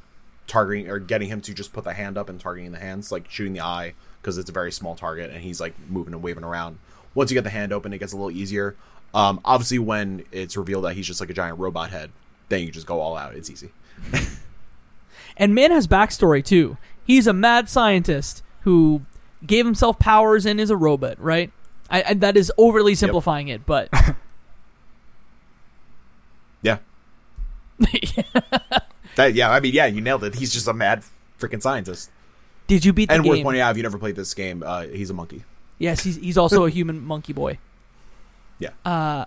targeting or getting him to just put the hand up and targeting the hands, like, shooting the eye, because it's a very small target, and he's, like, moving and waving around. Once you get the hand open, it gets a little easier. Obviously, when it's revealed that he's just, like, a giant robot head, then you just go all out. It's easy. And man has backstory, too. He's a mad scientist who gave himself powers and is a robot, right? I that is overly simplifying it, but... Yeah. You nailed it. He's just a mad freaking scientist. Did you beat the game? And worth pointing out, if you never played this game, he's a monkey. Yes, he's also a human monkey boy. Yeah.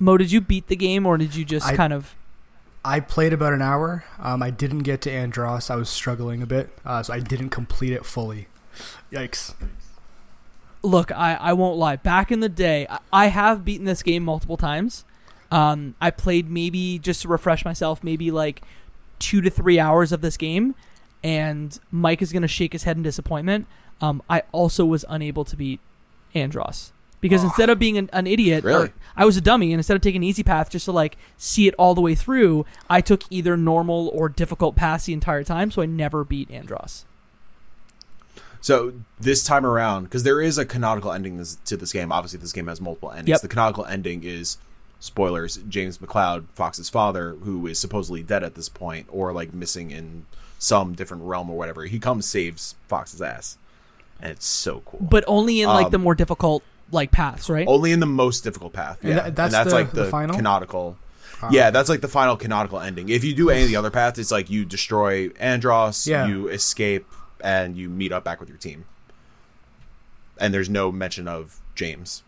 Mo, did you beat the game, or did you just I played about an hour. I didn't get to Andross. I was struggling a bit, so I didn't complete it fully. Yikes. Look, I won't lie. Back in the day, I have beaten this game multiple times. I played maybe, just to refresh myself, maybe like 2 to 3 hours of this game, and Mike is going to shake his head in disappointment. I also was unable to beat Andross because instead of being an idiot, really? I was a dummy, and instead of taking an easy path just to like see it all the way through, I took either normal or difficult paths the entire time, so I never beat Andross. So this time around, because there is a canonical ending to this game. Obviously, this game has multiple endings. Yep. The canonical ending is... spoilers, James McCloud, Fox's father, who is supposedly dead at this point or like missing in some different realm or whatever, he comes, saves Fox's ass, and it's so cool. But only in like the more difficult like paths, right? Only in the most difficult path. Yeah. And that's the final canonical. Yeah, that's like the final canonical ending. If you do any of the other paths, it's like you destroy Andross, you escape, and you meet up back with your team. And there's no mention of James.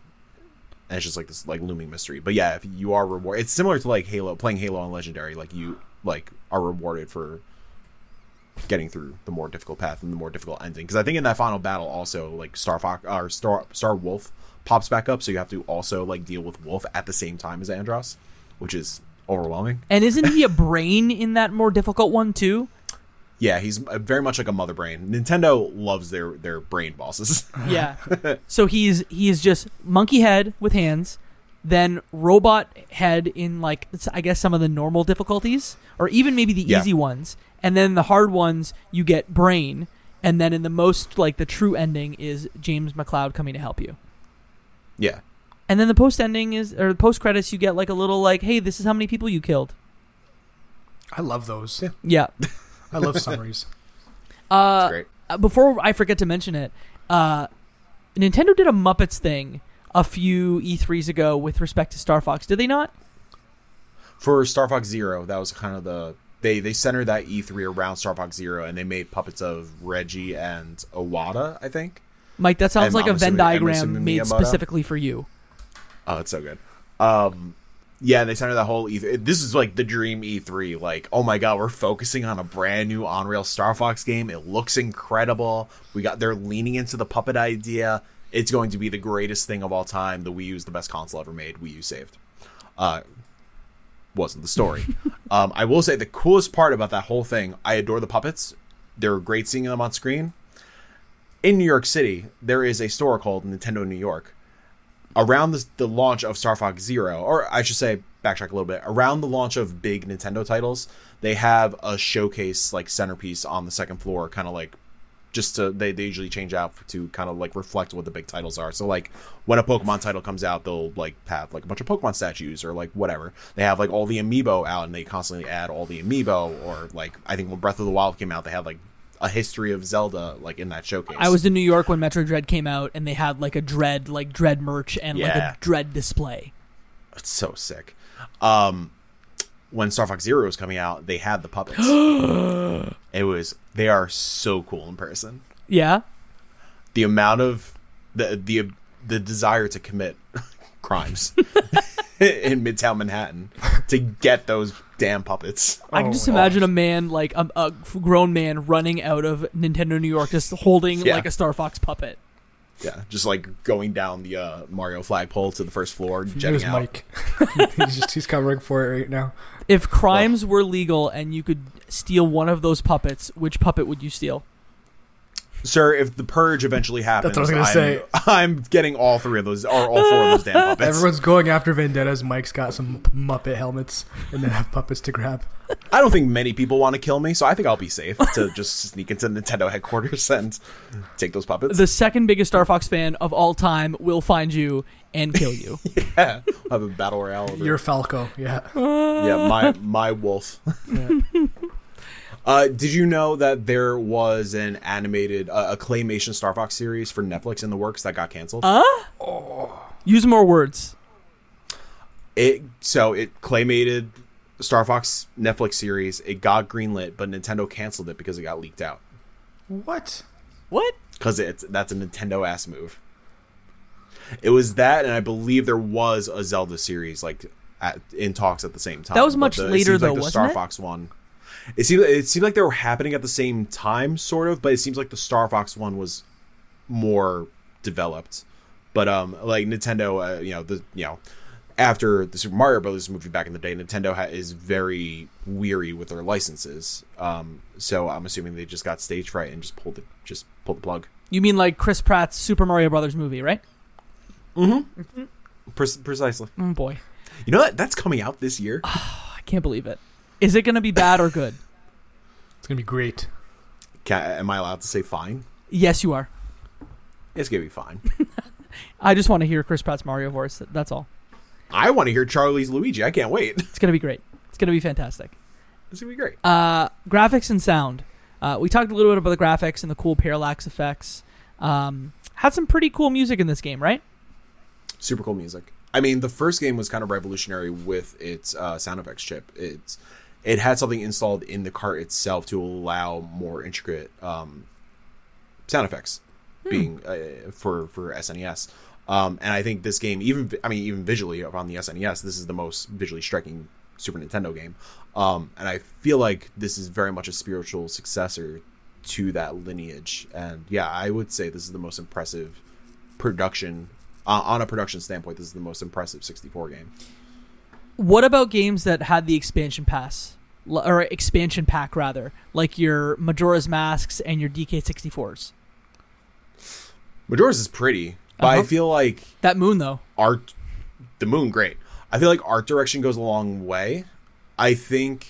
And it's just like this like looming mystery. But yeah, if you are rewarded, it's similar to like Halo, playing Halo on Legendary, like you like are rewarded for getting through the more difficult path and the more difficult ending. Because I think in that final battle also, like, Star Fox or Star Wolf pops back up, so you have to also like deal with Wolf at the same time as Andross, which is overwhelming. And isn't he a brain in that more difficult one too? Yeah, he's very much like a mother brain. Nintendo loves their brain bosses. Yeah. So he is just monkey head with hands, then robot head in, like, I guess some of the normal difficulties, or even maybe the easy ones. And then the hard ones, you get brain. And then in the most, like, the true ending is James McCloud coming to help you. Yeah. And then the post ending is, or the post credits, you get like a little like, hey, this is how many people you killed. I love those. Yeah. I love summaries. That's great. Before I forget to mention it, Nintendo did a Muppets thing a few E3s ago with respect to Star Fox. Did they not? For Star Fox Zero, that was kind of the... They centered that E3 around Star Fox Zero, and they made puppets of Reggie and Iwata, I think. Mike, that sounds like a Venn diagram made specifically for you. Oh, it's so good. Yeah, they centered that whole E3. This is like the dream E3. Like, oh my god, we're focusing on a brand new on-rail Star Fox game. It looks incredible. They're leaning into the puppet idea. It's going to be the greatest thing of all time. The Wii U is the best console ever made. Wii U saved. Wasn't the story. I will say the coolest part about that whole thing, I adore the puppets. They're great seeing them on screen. In New York City, there is a store called Nintendo New York. Around the launch of Star Fox Zero, or I should say, backtrack a little bit, around the launch of big Nintendo titles, they have a showcase, like, centerpiece on the second floor, kind of like, just to, they usually change out to kind of like reflect what the big titles are. So like when a Pokemon title comes out, they'll like have like a bunch of Pokemon statues or like whatever. They have like all the amiibo out, and they constantly add all the amiibo. Or like, I think when Breath of the Wild came out, they had like a history of Zelda like in that showcase. I was in New York when Metroid Dread came out, and they had like a Dread merch and like a Dread display. It's so sick. When Star Fox Zero was coming out, they had the puppets. They are so cool in person. Yeah. The amount of the desire to commit crimes in Midtown Manhattan to get those damn puppets. I can just imagine a man, like a grown man, running out of Nintendo New York just holding like a Star Fox puppet. Yeah, just like going down the Mario flagpole to the first floor, jetting out. Mike. he's covering for it right now. If crimes were legal and you could steal one of those puppets, which puppet would you steal? Sir, if the purge eventually happens, that's what I was going to say. I'm getting all three of those, or all four of those damn puppets. Everyone's going after vendettas. Mike's got some Muppet helmets and then have puppets to grab. I don't think many people want to kill me, so I think I'll be safe to just sneak into Nintendo headquarters and take those puppets. The second biggest Star Fox fan of all time will find you and kill you. Yeah, I'll have a battle royale. You're Falco, yeah. Yeah, my wolf. Yeah. Did you know that there was an animated Claymation Star Fox series for Netflix in the works that got canceled? Use more words. It Claymated Star Fox Netflix series. It got greenlit, but Nintendo canceled it because it got leaked out. What? Because that's a Nintendo-ass move. It was that, and I believe there was a Zelda series like in talks at the same time. That was much later, though, wasn't it? The Star Fox one. It seemed like they were happening at the same time, sort of, but it seems like the Star Fox one was more developed. But like Nintendo, after the Super Mario Brothers movie back in the day, Nintendo is very weary with their licenses. So I'm assuming they just got stage fright and just pulled the plug. You mean like Chris Pratt's Super Mario Brothers movie, right? Mm-hmm. Mm-hmm. Precisely. Oh boy, you know that's coming out this year. Oh, I can't believe it. Is it going to be bad or good? It's going to be great. Am I allowed to say fine? Yes, you are. It's going to be fine. I just want to hear Chris Pratt's Mario voice. That's all. I want to hear Charlie's Luigi. I can't wait. It's going to be great. It's going to be fantastic. It's going to be great. Graphics and sound. We talked a little bit about the graphics and the cool parallax effects. Had some pretty cool music in this game, right? Super cool music. I mean, the first game was kind of revolutionary with its sound effects chip. It had something installed in the cart itself to allow more intricate sound effects being for SNES. And I think this game, even visually on the SNES, this is the most visually striking Super Nintendo game. And I feel like this is very much a spiritual successor to that lineage. And yeah, I would say this is the most impressive production, on a production standpoint, this is the most impressive 64 game. What about games that had the expansion pass, or expansion pack rather, like your Majora's Masks and your DK64s? Majora's is pretty, but I feel like that moon though. Art, the moon, great. I feel like art direction goes a long way. I think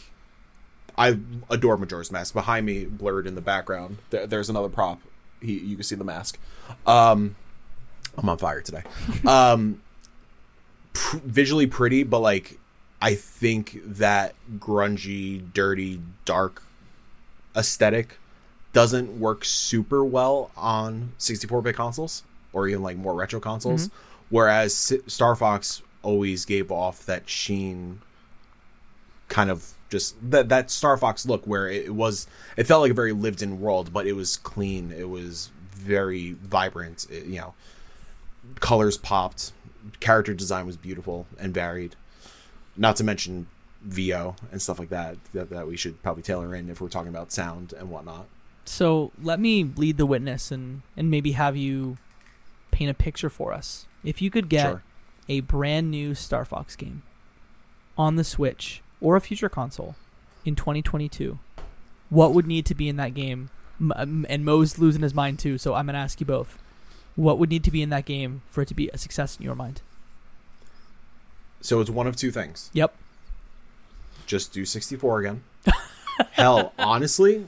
I adore Majora's Mask. Behind me, blurred in the background, there's another prop. You can see the mask. I'm on fire today. Visually pretty, but like I think that grungy, dirty, dark aesthetic doesn't work super well on 64-bit consoles or even like more retro consoles. Mm-hmm. Whereas Star Fox always gave off that sheen, kind of just that Star Fox look where it felt like a very lived-in world, but it was clean. It was very vibrant. It, you know, colors popped. Character design was beautiful and varied. Not to mention VO and stuff like that we should probably tailor in if we're talking about sound and whatnot. So let me lead the witness and maybe have you paint a picture for us. If you could get a brand new Star Fox game on the Switch or a future console in 2022, what would need to be in that game? And Mo's losing his mind too, so I'm going to ask you both. What would need to be in that game for it to be a success in your mind? So it's one of two things. Yep. Just do 64 again. Hell, honestly,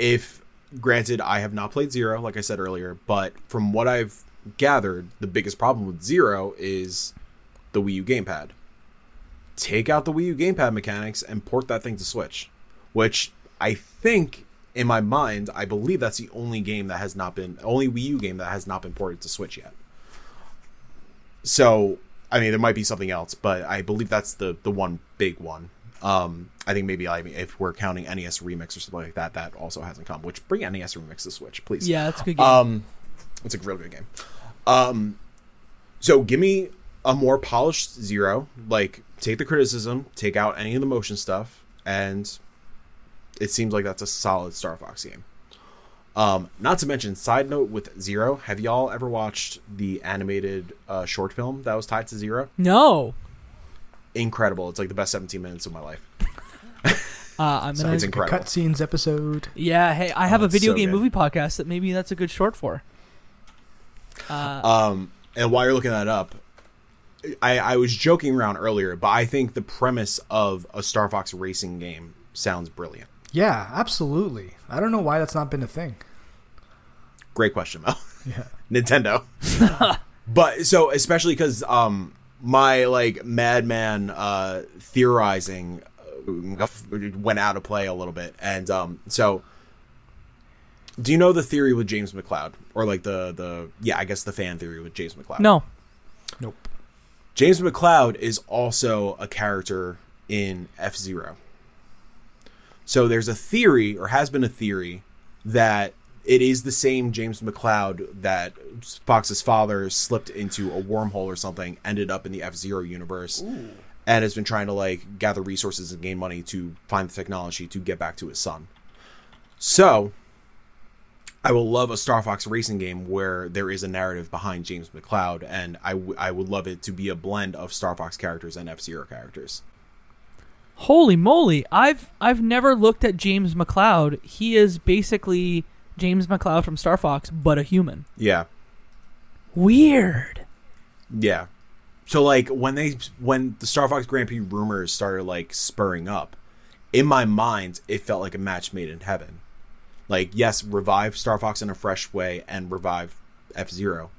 if granted, I have not played Zero, like I said earlier, but from what I've gathered, the biggest problem with Zero is the Wii U gamepad. Take out the Wii U gamepad mechanics and port that thing to Switch, which I think, in my mind, I believe that's the only Wii U game that has not been ported to Switch yet. So, I mean, there might be something else, but I believe that's the one big one. I think maybe if we're counting NES Remix or something like that, that also hasn't come, which bring NES Remix to Switch, please. Yeah, that's a good game. It's a real good game. So give me a more polished Zero, like take the criticism, take out any of the motion stuff, and it seems like that's a solid Star Fox game. Not to mention, side note with Zero, have y'all ever watched the animated short film that was tied to Zero? No. Incredible. It's like the best 17 minutes of my life. I'm going to do a cutscenes episode. Yeah, hey, I have a video game movie podcast that maybe that's a good short for. And while you're looking that up, I was joking around earlier, but I think the premise of a Star Fox racing game sounds brilliant. Yeah, absolutely. I don't know why that's not been a thing. Great question, Mel. Yeah. Nintendo. But so especially because my like madman theorizing went out of play a little bit, and so do you know the theory with James McCloud, or like the yeah I guess the fan theory with James McCloud? No. Nope. James McCloud is also a character in F-Zero. So there's a theory, or has been a theory, that it is the same James McCloud that Fox's father slipped into a wormhole or something, ended up in the F-Zero universe, Ooh. And has been trying to like gather resources and gain money to find the technology to get back to his son. So I will love a Star Fox racing game where there is a narrative behind James McCloud, and I would love it to be a blend of Star Fox characters and F-Zero characters. Holy moly, I've never looked at James McCloud. He is basically James McCloud from Star Fox, but a human. Yeah. Weird. Yeah. So like when the Star Fox Grand Prix rumors started like spurring up, in my mind it felt like a match made in heaven. Like, yes, revive Star Fox in a fresh way and revive F-Zero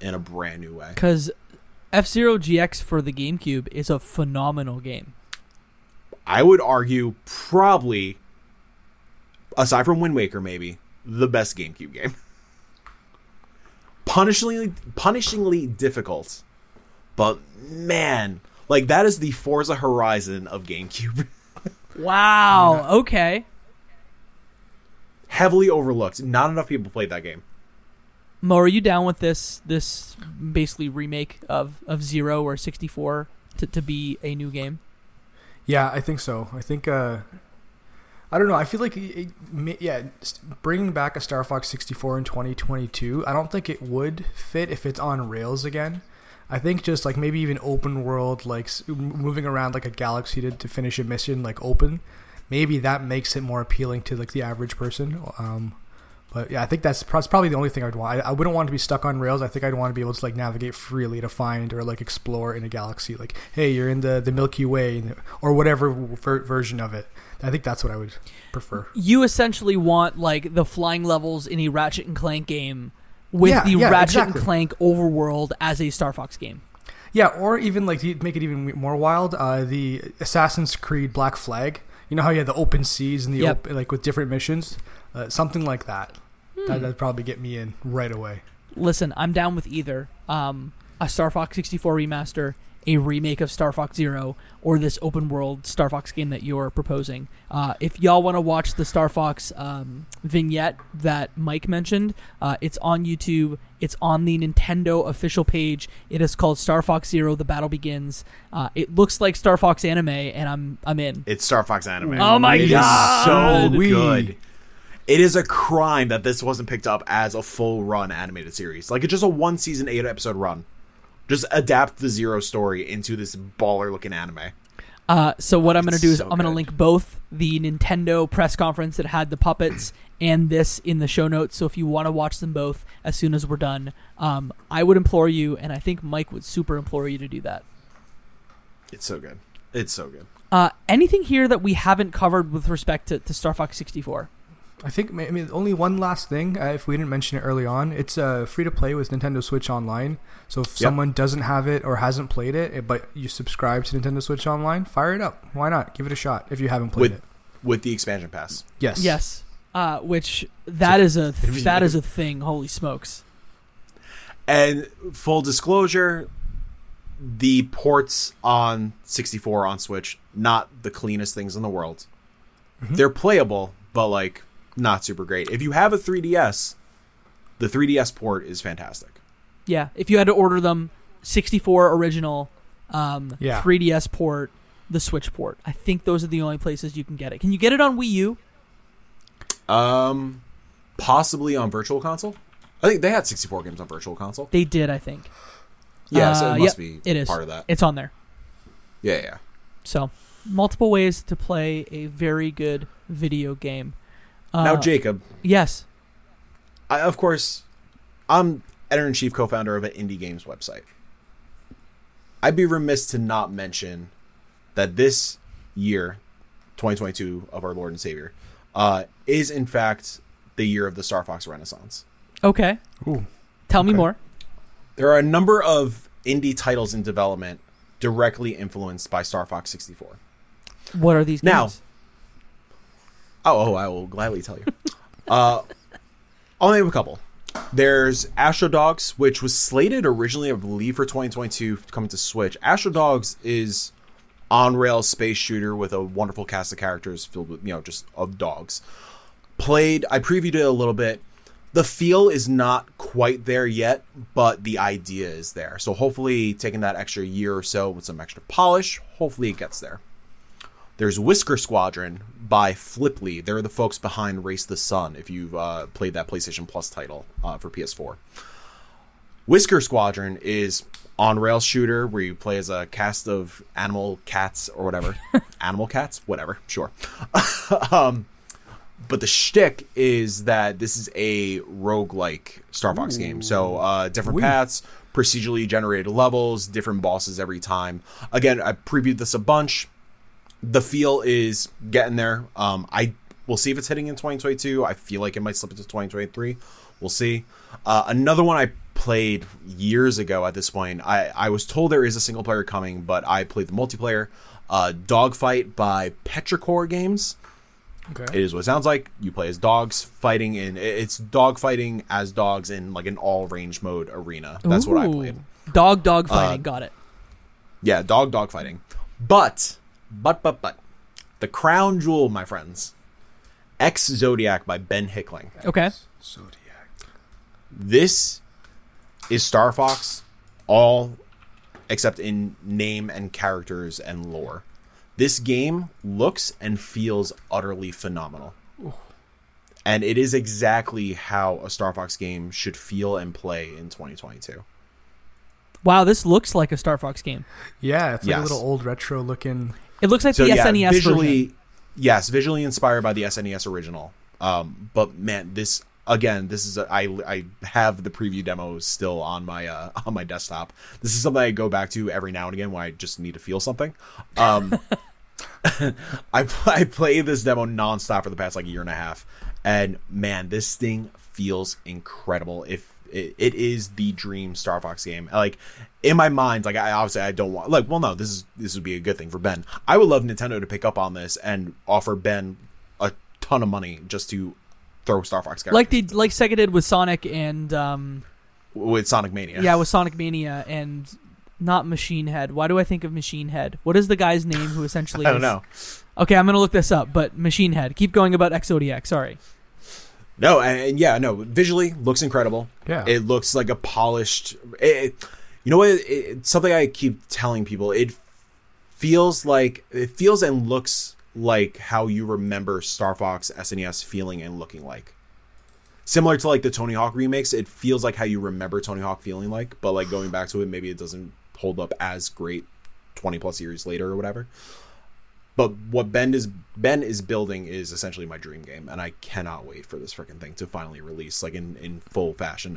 in a brand new way. Because F-Zero GX for the GameCube is a phenomenal game. I would argue probably, aside from Wind Waker maybe, the best GameCube game. Punishingly difficult, but man, like that is the Forza Horizon of GameCube. Wow, okay. Heavily overlooked. Not enough people played that game. Mo, are you down with this basically remake of Zero or 64 to be a new game? Yeah, I think so. I think, I don't know. I feel like, bringing back a Star Fox 64 in 2022, I don't think it would fit if it's on rails again. I think just like maybe even open world, like moving around like a galaxy to finish a mission, like open, maybe that makes it more appealing to like the average person. But yeah, I think that's probably the only thing I'd want. I wouldn't want to be stuck on rails. I think I'd want to be able to like navigate freely to find or like explore in a galaxy. Like, hey, you're in the Milky Way or whatever version of it. I think that's what I would prefer. You essentially want like the flying levels in a Ratchet and Clank game with Ratchet and Clank overworld as a Star Fox game. Yeah, or even like to make it even more wild, the Assassin's Creed Black Flag. You know how you had the open seas and the like with different missions, something like that. That'd probably get me in right away. Listen, I'm down with either a Star Fox 64 remaster, a remake of Star Fox Zero, or this open world Star Fox game that you're proposing. If y'all want to watch the Star Fox vignette that Mike mentioned, it's on YouTube. It's on the Nintendo official page. It is called Star Fox Zero: The Battle Begins. It looks like Star Fox anime, and I'm in. It's Star Fox anime. Oh my god! It is so good. It is a crime that this wasn't picked up as a full run animated series. Like it's just a 1 season 8 episode run. Just adapt the Zero story into this baller-looking anime. So what I'm going to do is I'm going to link both the Nintendo press conference that had the puppets and this in the show notes. So if you want to watch them both as soon as we're done, I would implore you, and I think Mike would super implore you to do that. It's so good. It's so good. Anything here that we haven't covered with respect to Star Fox 64? I think only one last thing, if we didn't mention it early on, it's free to play with Nintendo Switch Online. So if someone doesn't have it or hasn't played it, but you subscribe to Nintendo Switch Online, fire it up. Why not? Give it a shot if you haven't played it. With the expansion pass. Yes. Yes. Which that is a thing. Holy smokes. And full disclosure, the ports on 64 on Switch, not the cleanest things in the world. Mm-hmm. They're playable, but like not super great. If you have a 3DS, the 3DS port is fantastic. Yeah, if you had to order them, 64 original, 3DS port, the Switch port. I think those are the only places you can get it. Can you get it on Wii U? Possibly on Virtual Console. I think they had 64 games on Virtual Console. They did, I think. Yeah, so it must be part of that. It's on there. Yeah, yeah. So, multiple ways to play a very good video game. Now, Jacob. Yes. I'm editor-in-chief, co-founder of an indie games website. I'd be remiss to not mention that this year, 2022, of our Lord and Savior, is in fact the year of the Star Fox Renaissance. Okay. Ooh. Tell me more. There are a number of indie titles in development directly influenced by Star Fox 64. What are these games? Now, I will gladly tell you. I'll name a couple. There's Astro Dogs, which was slated originally, I believe, for 2022 coming to Switch. Astro Dogs is on-rail space shooter with a wonderful cast of characters filled with, just of dogs. I previewed it a little bit. The feel is not quite there yet, but the idea is there. So hopefully taking that extra year or so with some extra polish, hopefully it gets there. There's Whisker Squadron by Fliply. They're the folks behind Race the Sun, if you've played that PlayStation Plus title for PS4. Whisker Squadron is on-rail shooter where you play as a cast of animal cats or whatever. Animal cats? Whatever, sure. But the shtick is that this is a roguelike Star Fox game. So different paths, procedurally generated levels, different bosses every time. Again, I previewed this a bunch. The feel is getting there. I will see if it's hitting in 2022. I feel like it might slip into 2023. We'll see. Another one I played years ago at this point. I was told there is a single player coming, but I played the multiplayer. Dogfight by Petrichor Games. Okay. It is what it sounds like. You play as dogs fighting, and it's dog fighting as dogs in like an all range mode arena. That's what I played. Dog fighting. Got it. Yeah, dog fighting. But the crown jewel, my friends, X Zodiac by Ben Hickling. Okay. Zodiac. This is Star Fox, all except in name and characters and lore. This game looks and feels utterly phenomenal. Ooh. And it is exactly how a Star Fox game should feel and play in 2022. Wow, this looks like a Star Fox game. Yeah, it's like a little old retro looking. It looks like the SNES version. Yes, visually inspired by the SNES original. But man, this again, this is I have the preview demo still on my desktop. This is something I go back to every now and again when I just need to feel something. I play this demo nonstop for the past like year and a half, and man, this thing feels incredible. If it is the dream Star Fox game. Like in my mind, like I obviously I don't want like, well, no, this would be a good thing for Ben. I would love Nintendo to pick up on this and offer Ben a ton of money just to throw Star Fox characters. Like Sega did with Sonic and with Sonic Mania. Yeah, with Sonic Mania and not Machine Head. Why do I think of Machine Head? What is the guy's name who essentially I don't know. Okay, I'm going to look this up, but Machine Head. Keep going about Exodiac, sorry. No, and yeah, no. Visually, looks incredible. Yeah, it looks like a polished. You know what? It's something I keep telling people. It feels and looks like how you remember Star Fox SNES feeling and looking like. Similar to like the Tony Hawk remakes, it feels like how you remember Tony Hawk feeling like. But like going back to it, maybe it doesn't hold up as great 20 plus years later or whatever. But what Ben is building is essentially my dream game, and I cannot wait for this freaking thing to finally release like in full fashion.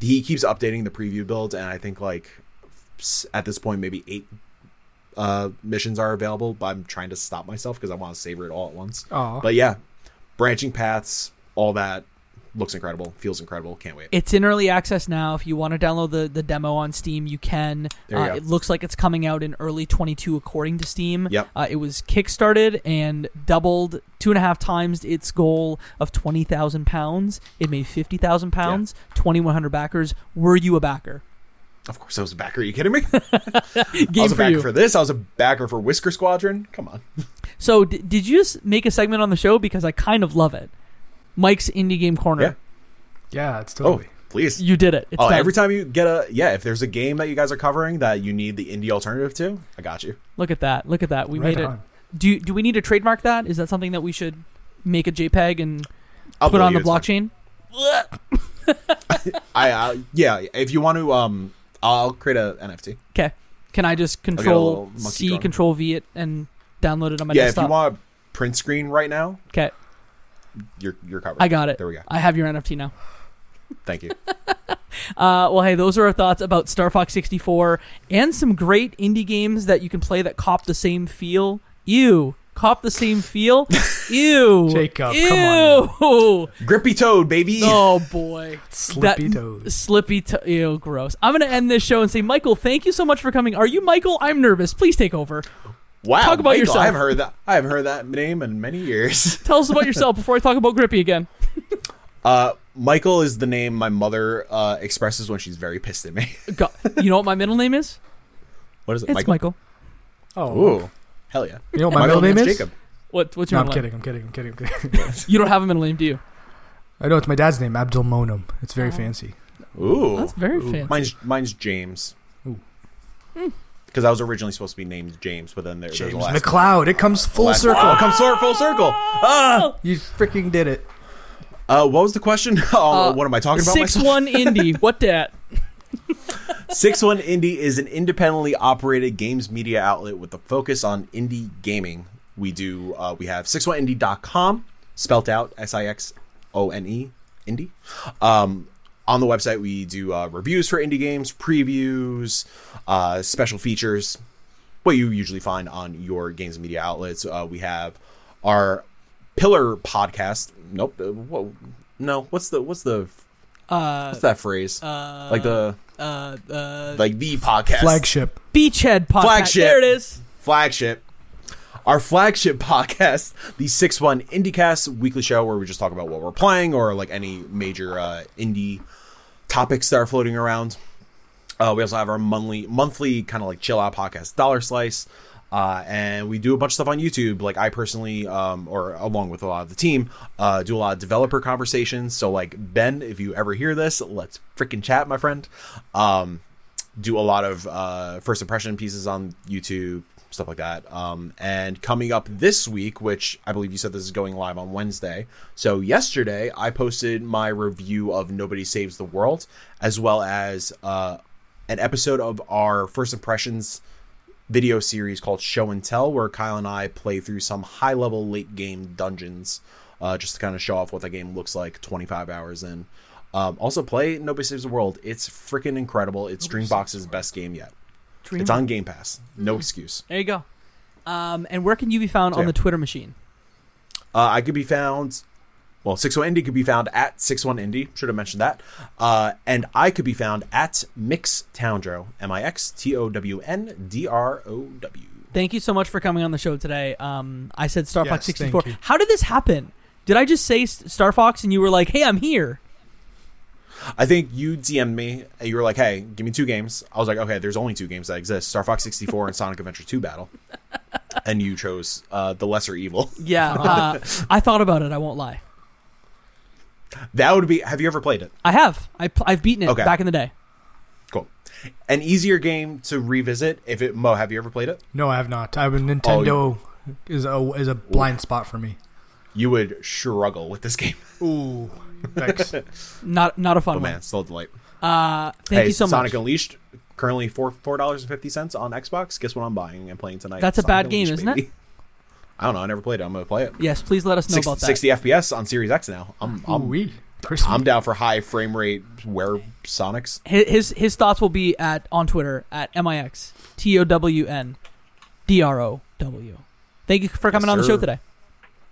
He keeps updating the preview build, and I think like at this point maybe 8 missions are available. But I'm trying to stop myself because I want to savor it all at once. Aww. But yeah, branching paths, all that looks incredible, feels incredible. Can't wait. It's in early access now. If you want to download the demo on Steam, you can. There you go. It looks like it's coming out in early 2022 according to Steam. Yep. It was kickstarted and doubled 2.5 times its goal of £20,000. It made £50,000. 2,100 backers. Were you a backer? Of course I was a backer. Are you kidding me? I was a backer for this. I was a backer for Whisker Squadron. Come on. So did you just make a segment on the show? Because I kind of love it. Mike's Indie Game Corner. Yeah, it's totally. Oh, please. You did it. It's done. Every time you get if there's a game that you guys are covering that you need the indie alternative to, I got you. Look at that. We made it. Do we need to trademark that? Is that something that we should make a JPEG and put on the blockchain? Yeah, if you want to, I'll create a NFT. Okay. Can I just Control C, drawing. Control V it and download it on my desktop? Yeah, if you want a print screen right now. Okay. You're covered. I got it. There we go. I have your NFT now. Thank you. Well, hey, those are our thoughts about Star Fox 64 and some great indie games that you can play that cop the same feel. Ew. Cop the same feel? Ew. Jacob, ew. Come on. Grippy Toad, baby. Oh, boy. Slippy Toad. Slippy Toad. Ew, gross. I'm going to end this show and say, Michael, thank you so much for coming. Are you Michael? I'm nervous. Please take over. Wow, talk about Michael, yourself. I haven't heard that name in many years. Tell us about yourself before I talk about Grippy again. Michael is the name my mother expresses when she's very pissed at me. God, you know what my middle name is? What is it? It's Michael. Oh, ooh, hell yeah! You know what my middle name is? Jacob. What's your? No, I'm kidding. You don't have a middle name, do you? I know it's my dad's name, Abdul Monum. It's very fancy. Ooh, that's very fancy. Mine's James. Ooh. Mm. Because I was originally supposed to be named James, but then there's a last McCloud. Name. It comes full circle. Oh! It comes full circle. Ah, you freaking did it. What was the question? What am I talking about? 6-1 Indie. What dat? 6-1 Indie is an independently operated games media outlet with a focus on indie gaming. We have 61indie.com, spelt out SIXONE, Indie. On the website, we do reviews for indie games, previews, special features, what you usually find on your games media outlets. We have our pillar podcast. Nope. Whoa. No. What's that phrase? Like the podcast. Flagship. Beachhead podcast. Flagship. There it is. Flagship. Our flagship podcast, the 6-1 IndieCast weekly show, where we just talk about what we're playing or like any major indie topics that are floating around. We also have our monthly kind of like chill out podcast, Dollar Slice, and we do a bunch of stuff on YouTube. Like I personally, or along with a lot of the team, do a lot of developer conversations. So like Ben, if you ever hear this, let's freaking chat, my friend. Do a lot of first impression pieces on YouTube. stuff like that. And coming up this week, which I believe you said this is going live on Wednesday. So yesterday I posted my review of Nobody Saves the World, as well as an episode of our First Impressions video series called Show and Tell, where Kyle and I play through some high-level late-game dungeons just to kind of show off what that game looks like 25 hours in. Also, play Nobody Saves the World. It's freaking incredible. It's Dreambox's best game yet. It's on Game Pass. No excuse. There you go. And where can you be found on the Twitter machine? I could be found... Well, 61Indie could be found at 61Indie. Should have mentioned that. And I could be found at Mix Towndrow. MixTownDrow. Thank you so much for coming on the show today. I said Star Fox 64. How did this happen? Did I just say Star Fox and you were like, hey, I'm here? I think you DM'd me and you were like, hey, give me two games. I was like, okay, there's only two games that exist. Star Fox 64 and Sonic Adventure 2 Battle. And you chose the lesser evil. Yeah. I thought about it. I won't lie. That would be... Have you ever played it? I have. I've beaten it back in the day. Cool. An easier game to revisit if it... Mo, have you ever played it? No, I have not. Nintendo is a blind spot for me. You would struggle with this game. Ooh. Thanks. Not a fun one. Oh, man. Still a delight. Thank you so much. Sonic Unleashed, currently $4.50 on Xbox. Guess what I'm buying and playing tonight? That's a bad game, isn't it? I don't know. I never played it. I'm going to play it. Yes, please let us know about that. 60 FPS on Series X now. I'm down for high frame rate where Sonics. His thoughts will be on Twitter at MixTownDrow. Thank you for coming on the show today.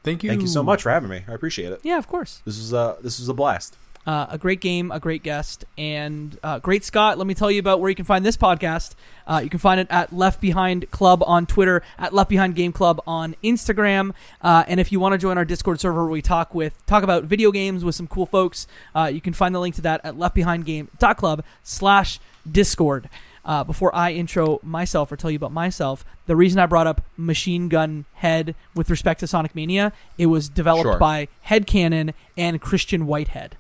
Thank you. Thank you so much for having me. I appreciate it. Yeah, of course. This was a blast. A great game, a great guest, and great Scott. Let me tell you about where you can find this podcast. You can find it at Left Behind Club on Twitter, at Left Behind Game Club on Instagram. And if you want to join our Discord server where we talk about video games with some cool folks, you can find the link to that at leftbehindgame.club/Discord. Before I intro myself or tell you about myself, the reason I brought up Machine Gun Head with respect to Sonic Mania, it was developed by Headcanon and Christian Whitehead.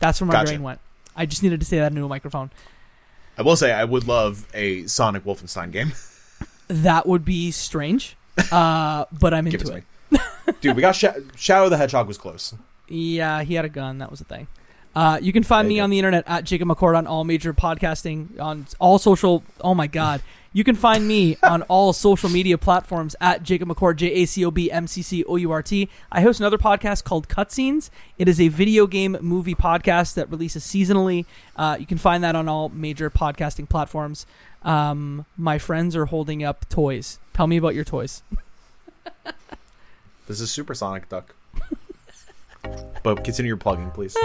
That's where my brain went. I just needed to say that into a microphone. I will say I would love a Sonic Wolfenstein game. That would be strange, but I'm into it. Dude, we got Shadow the Hedgehog was close. Yeah, he had a gun. That was the thing. You can find me on the internet at Jacob McCourt on all major podcasting, on all social... Oh, my God. You can find me on all social media platforms at Jacob McCourt, JacobMcCourt. I host another podcast called Cutscenes. It is a video game movie podcast that releases seasonally. You can find that on all major podcasting platforms. My friends are holding up toys. Tell me about your toys. This is Supersonic Duck. But continue your plugging, please.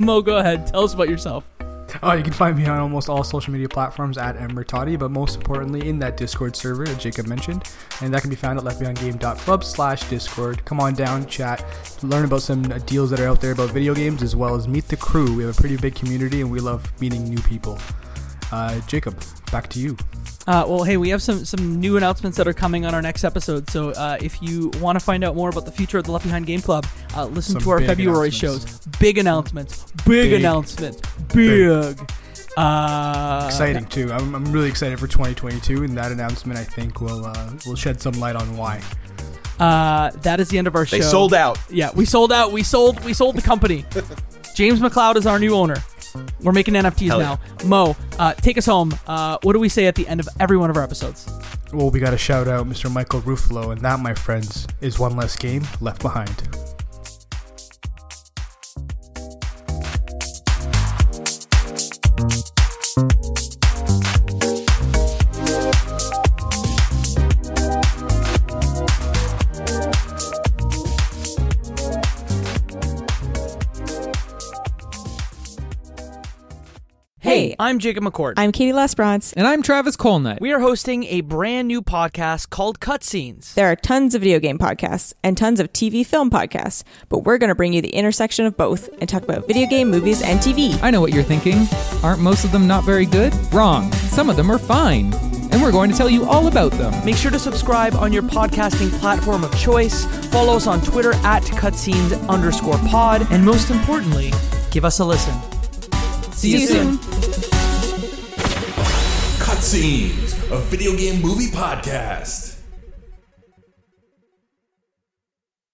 Mo, go ahead. Tell us about yourself. Oh, you can find me on almost all social media platforms at Momertati, but most importantly in that Discord server that Jacob mentioned, and that can be found at leftbehindgame.club/Discord. Come on down, chat, learn about some deals that are out there about video games, as well as meet the crew. We have a pretty big community, and we love meeting new people. Jacob, back to you. Well, hey, we have some new announcements that are coming on our next episode. So if you want to find out more about the future of the Left Behind Game Club, listen to our February shows. Big announcements. Big announcements. Exciting, too. I'm really excited for 2022, and that announcement, I think, will shed some light on why. That is the end of our show. They sold out. Yeah, we sold out. We sold the company. James McLeod is our new owner. We're making NFTs now. Mo, take us home. What do we say at the end of every one of our episodes? Well, we got to shout out Mr. Michael Ruffalo, and that, my friends, is one less game left behind. I'm Jacob McCourt. I'm Katie Lesbrance. And I'm Travis Colnett. We are hosting a brand new podcast called Cutscenes. There are tons of video game podcasts and tons of TV film podcasts, but we're going to bring you the intersection of both and talk about video game, movies, and TV. I know what you're thinking. Aren't most of them not very good? Wrong. Some of them are fine. And we're going to tell you all about them. Make sure to subscribe on your podcasting platform of choice. Follow us on Twitter at cutscenes_pod. And most importantly, give us a listen. See you soon. Cutscenes. a video game movie podcast.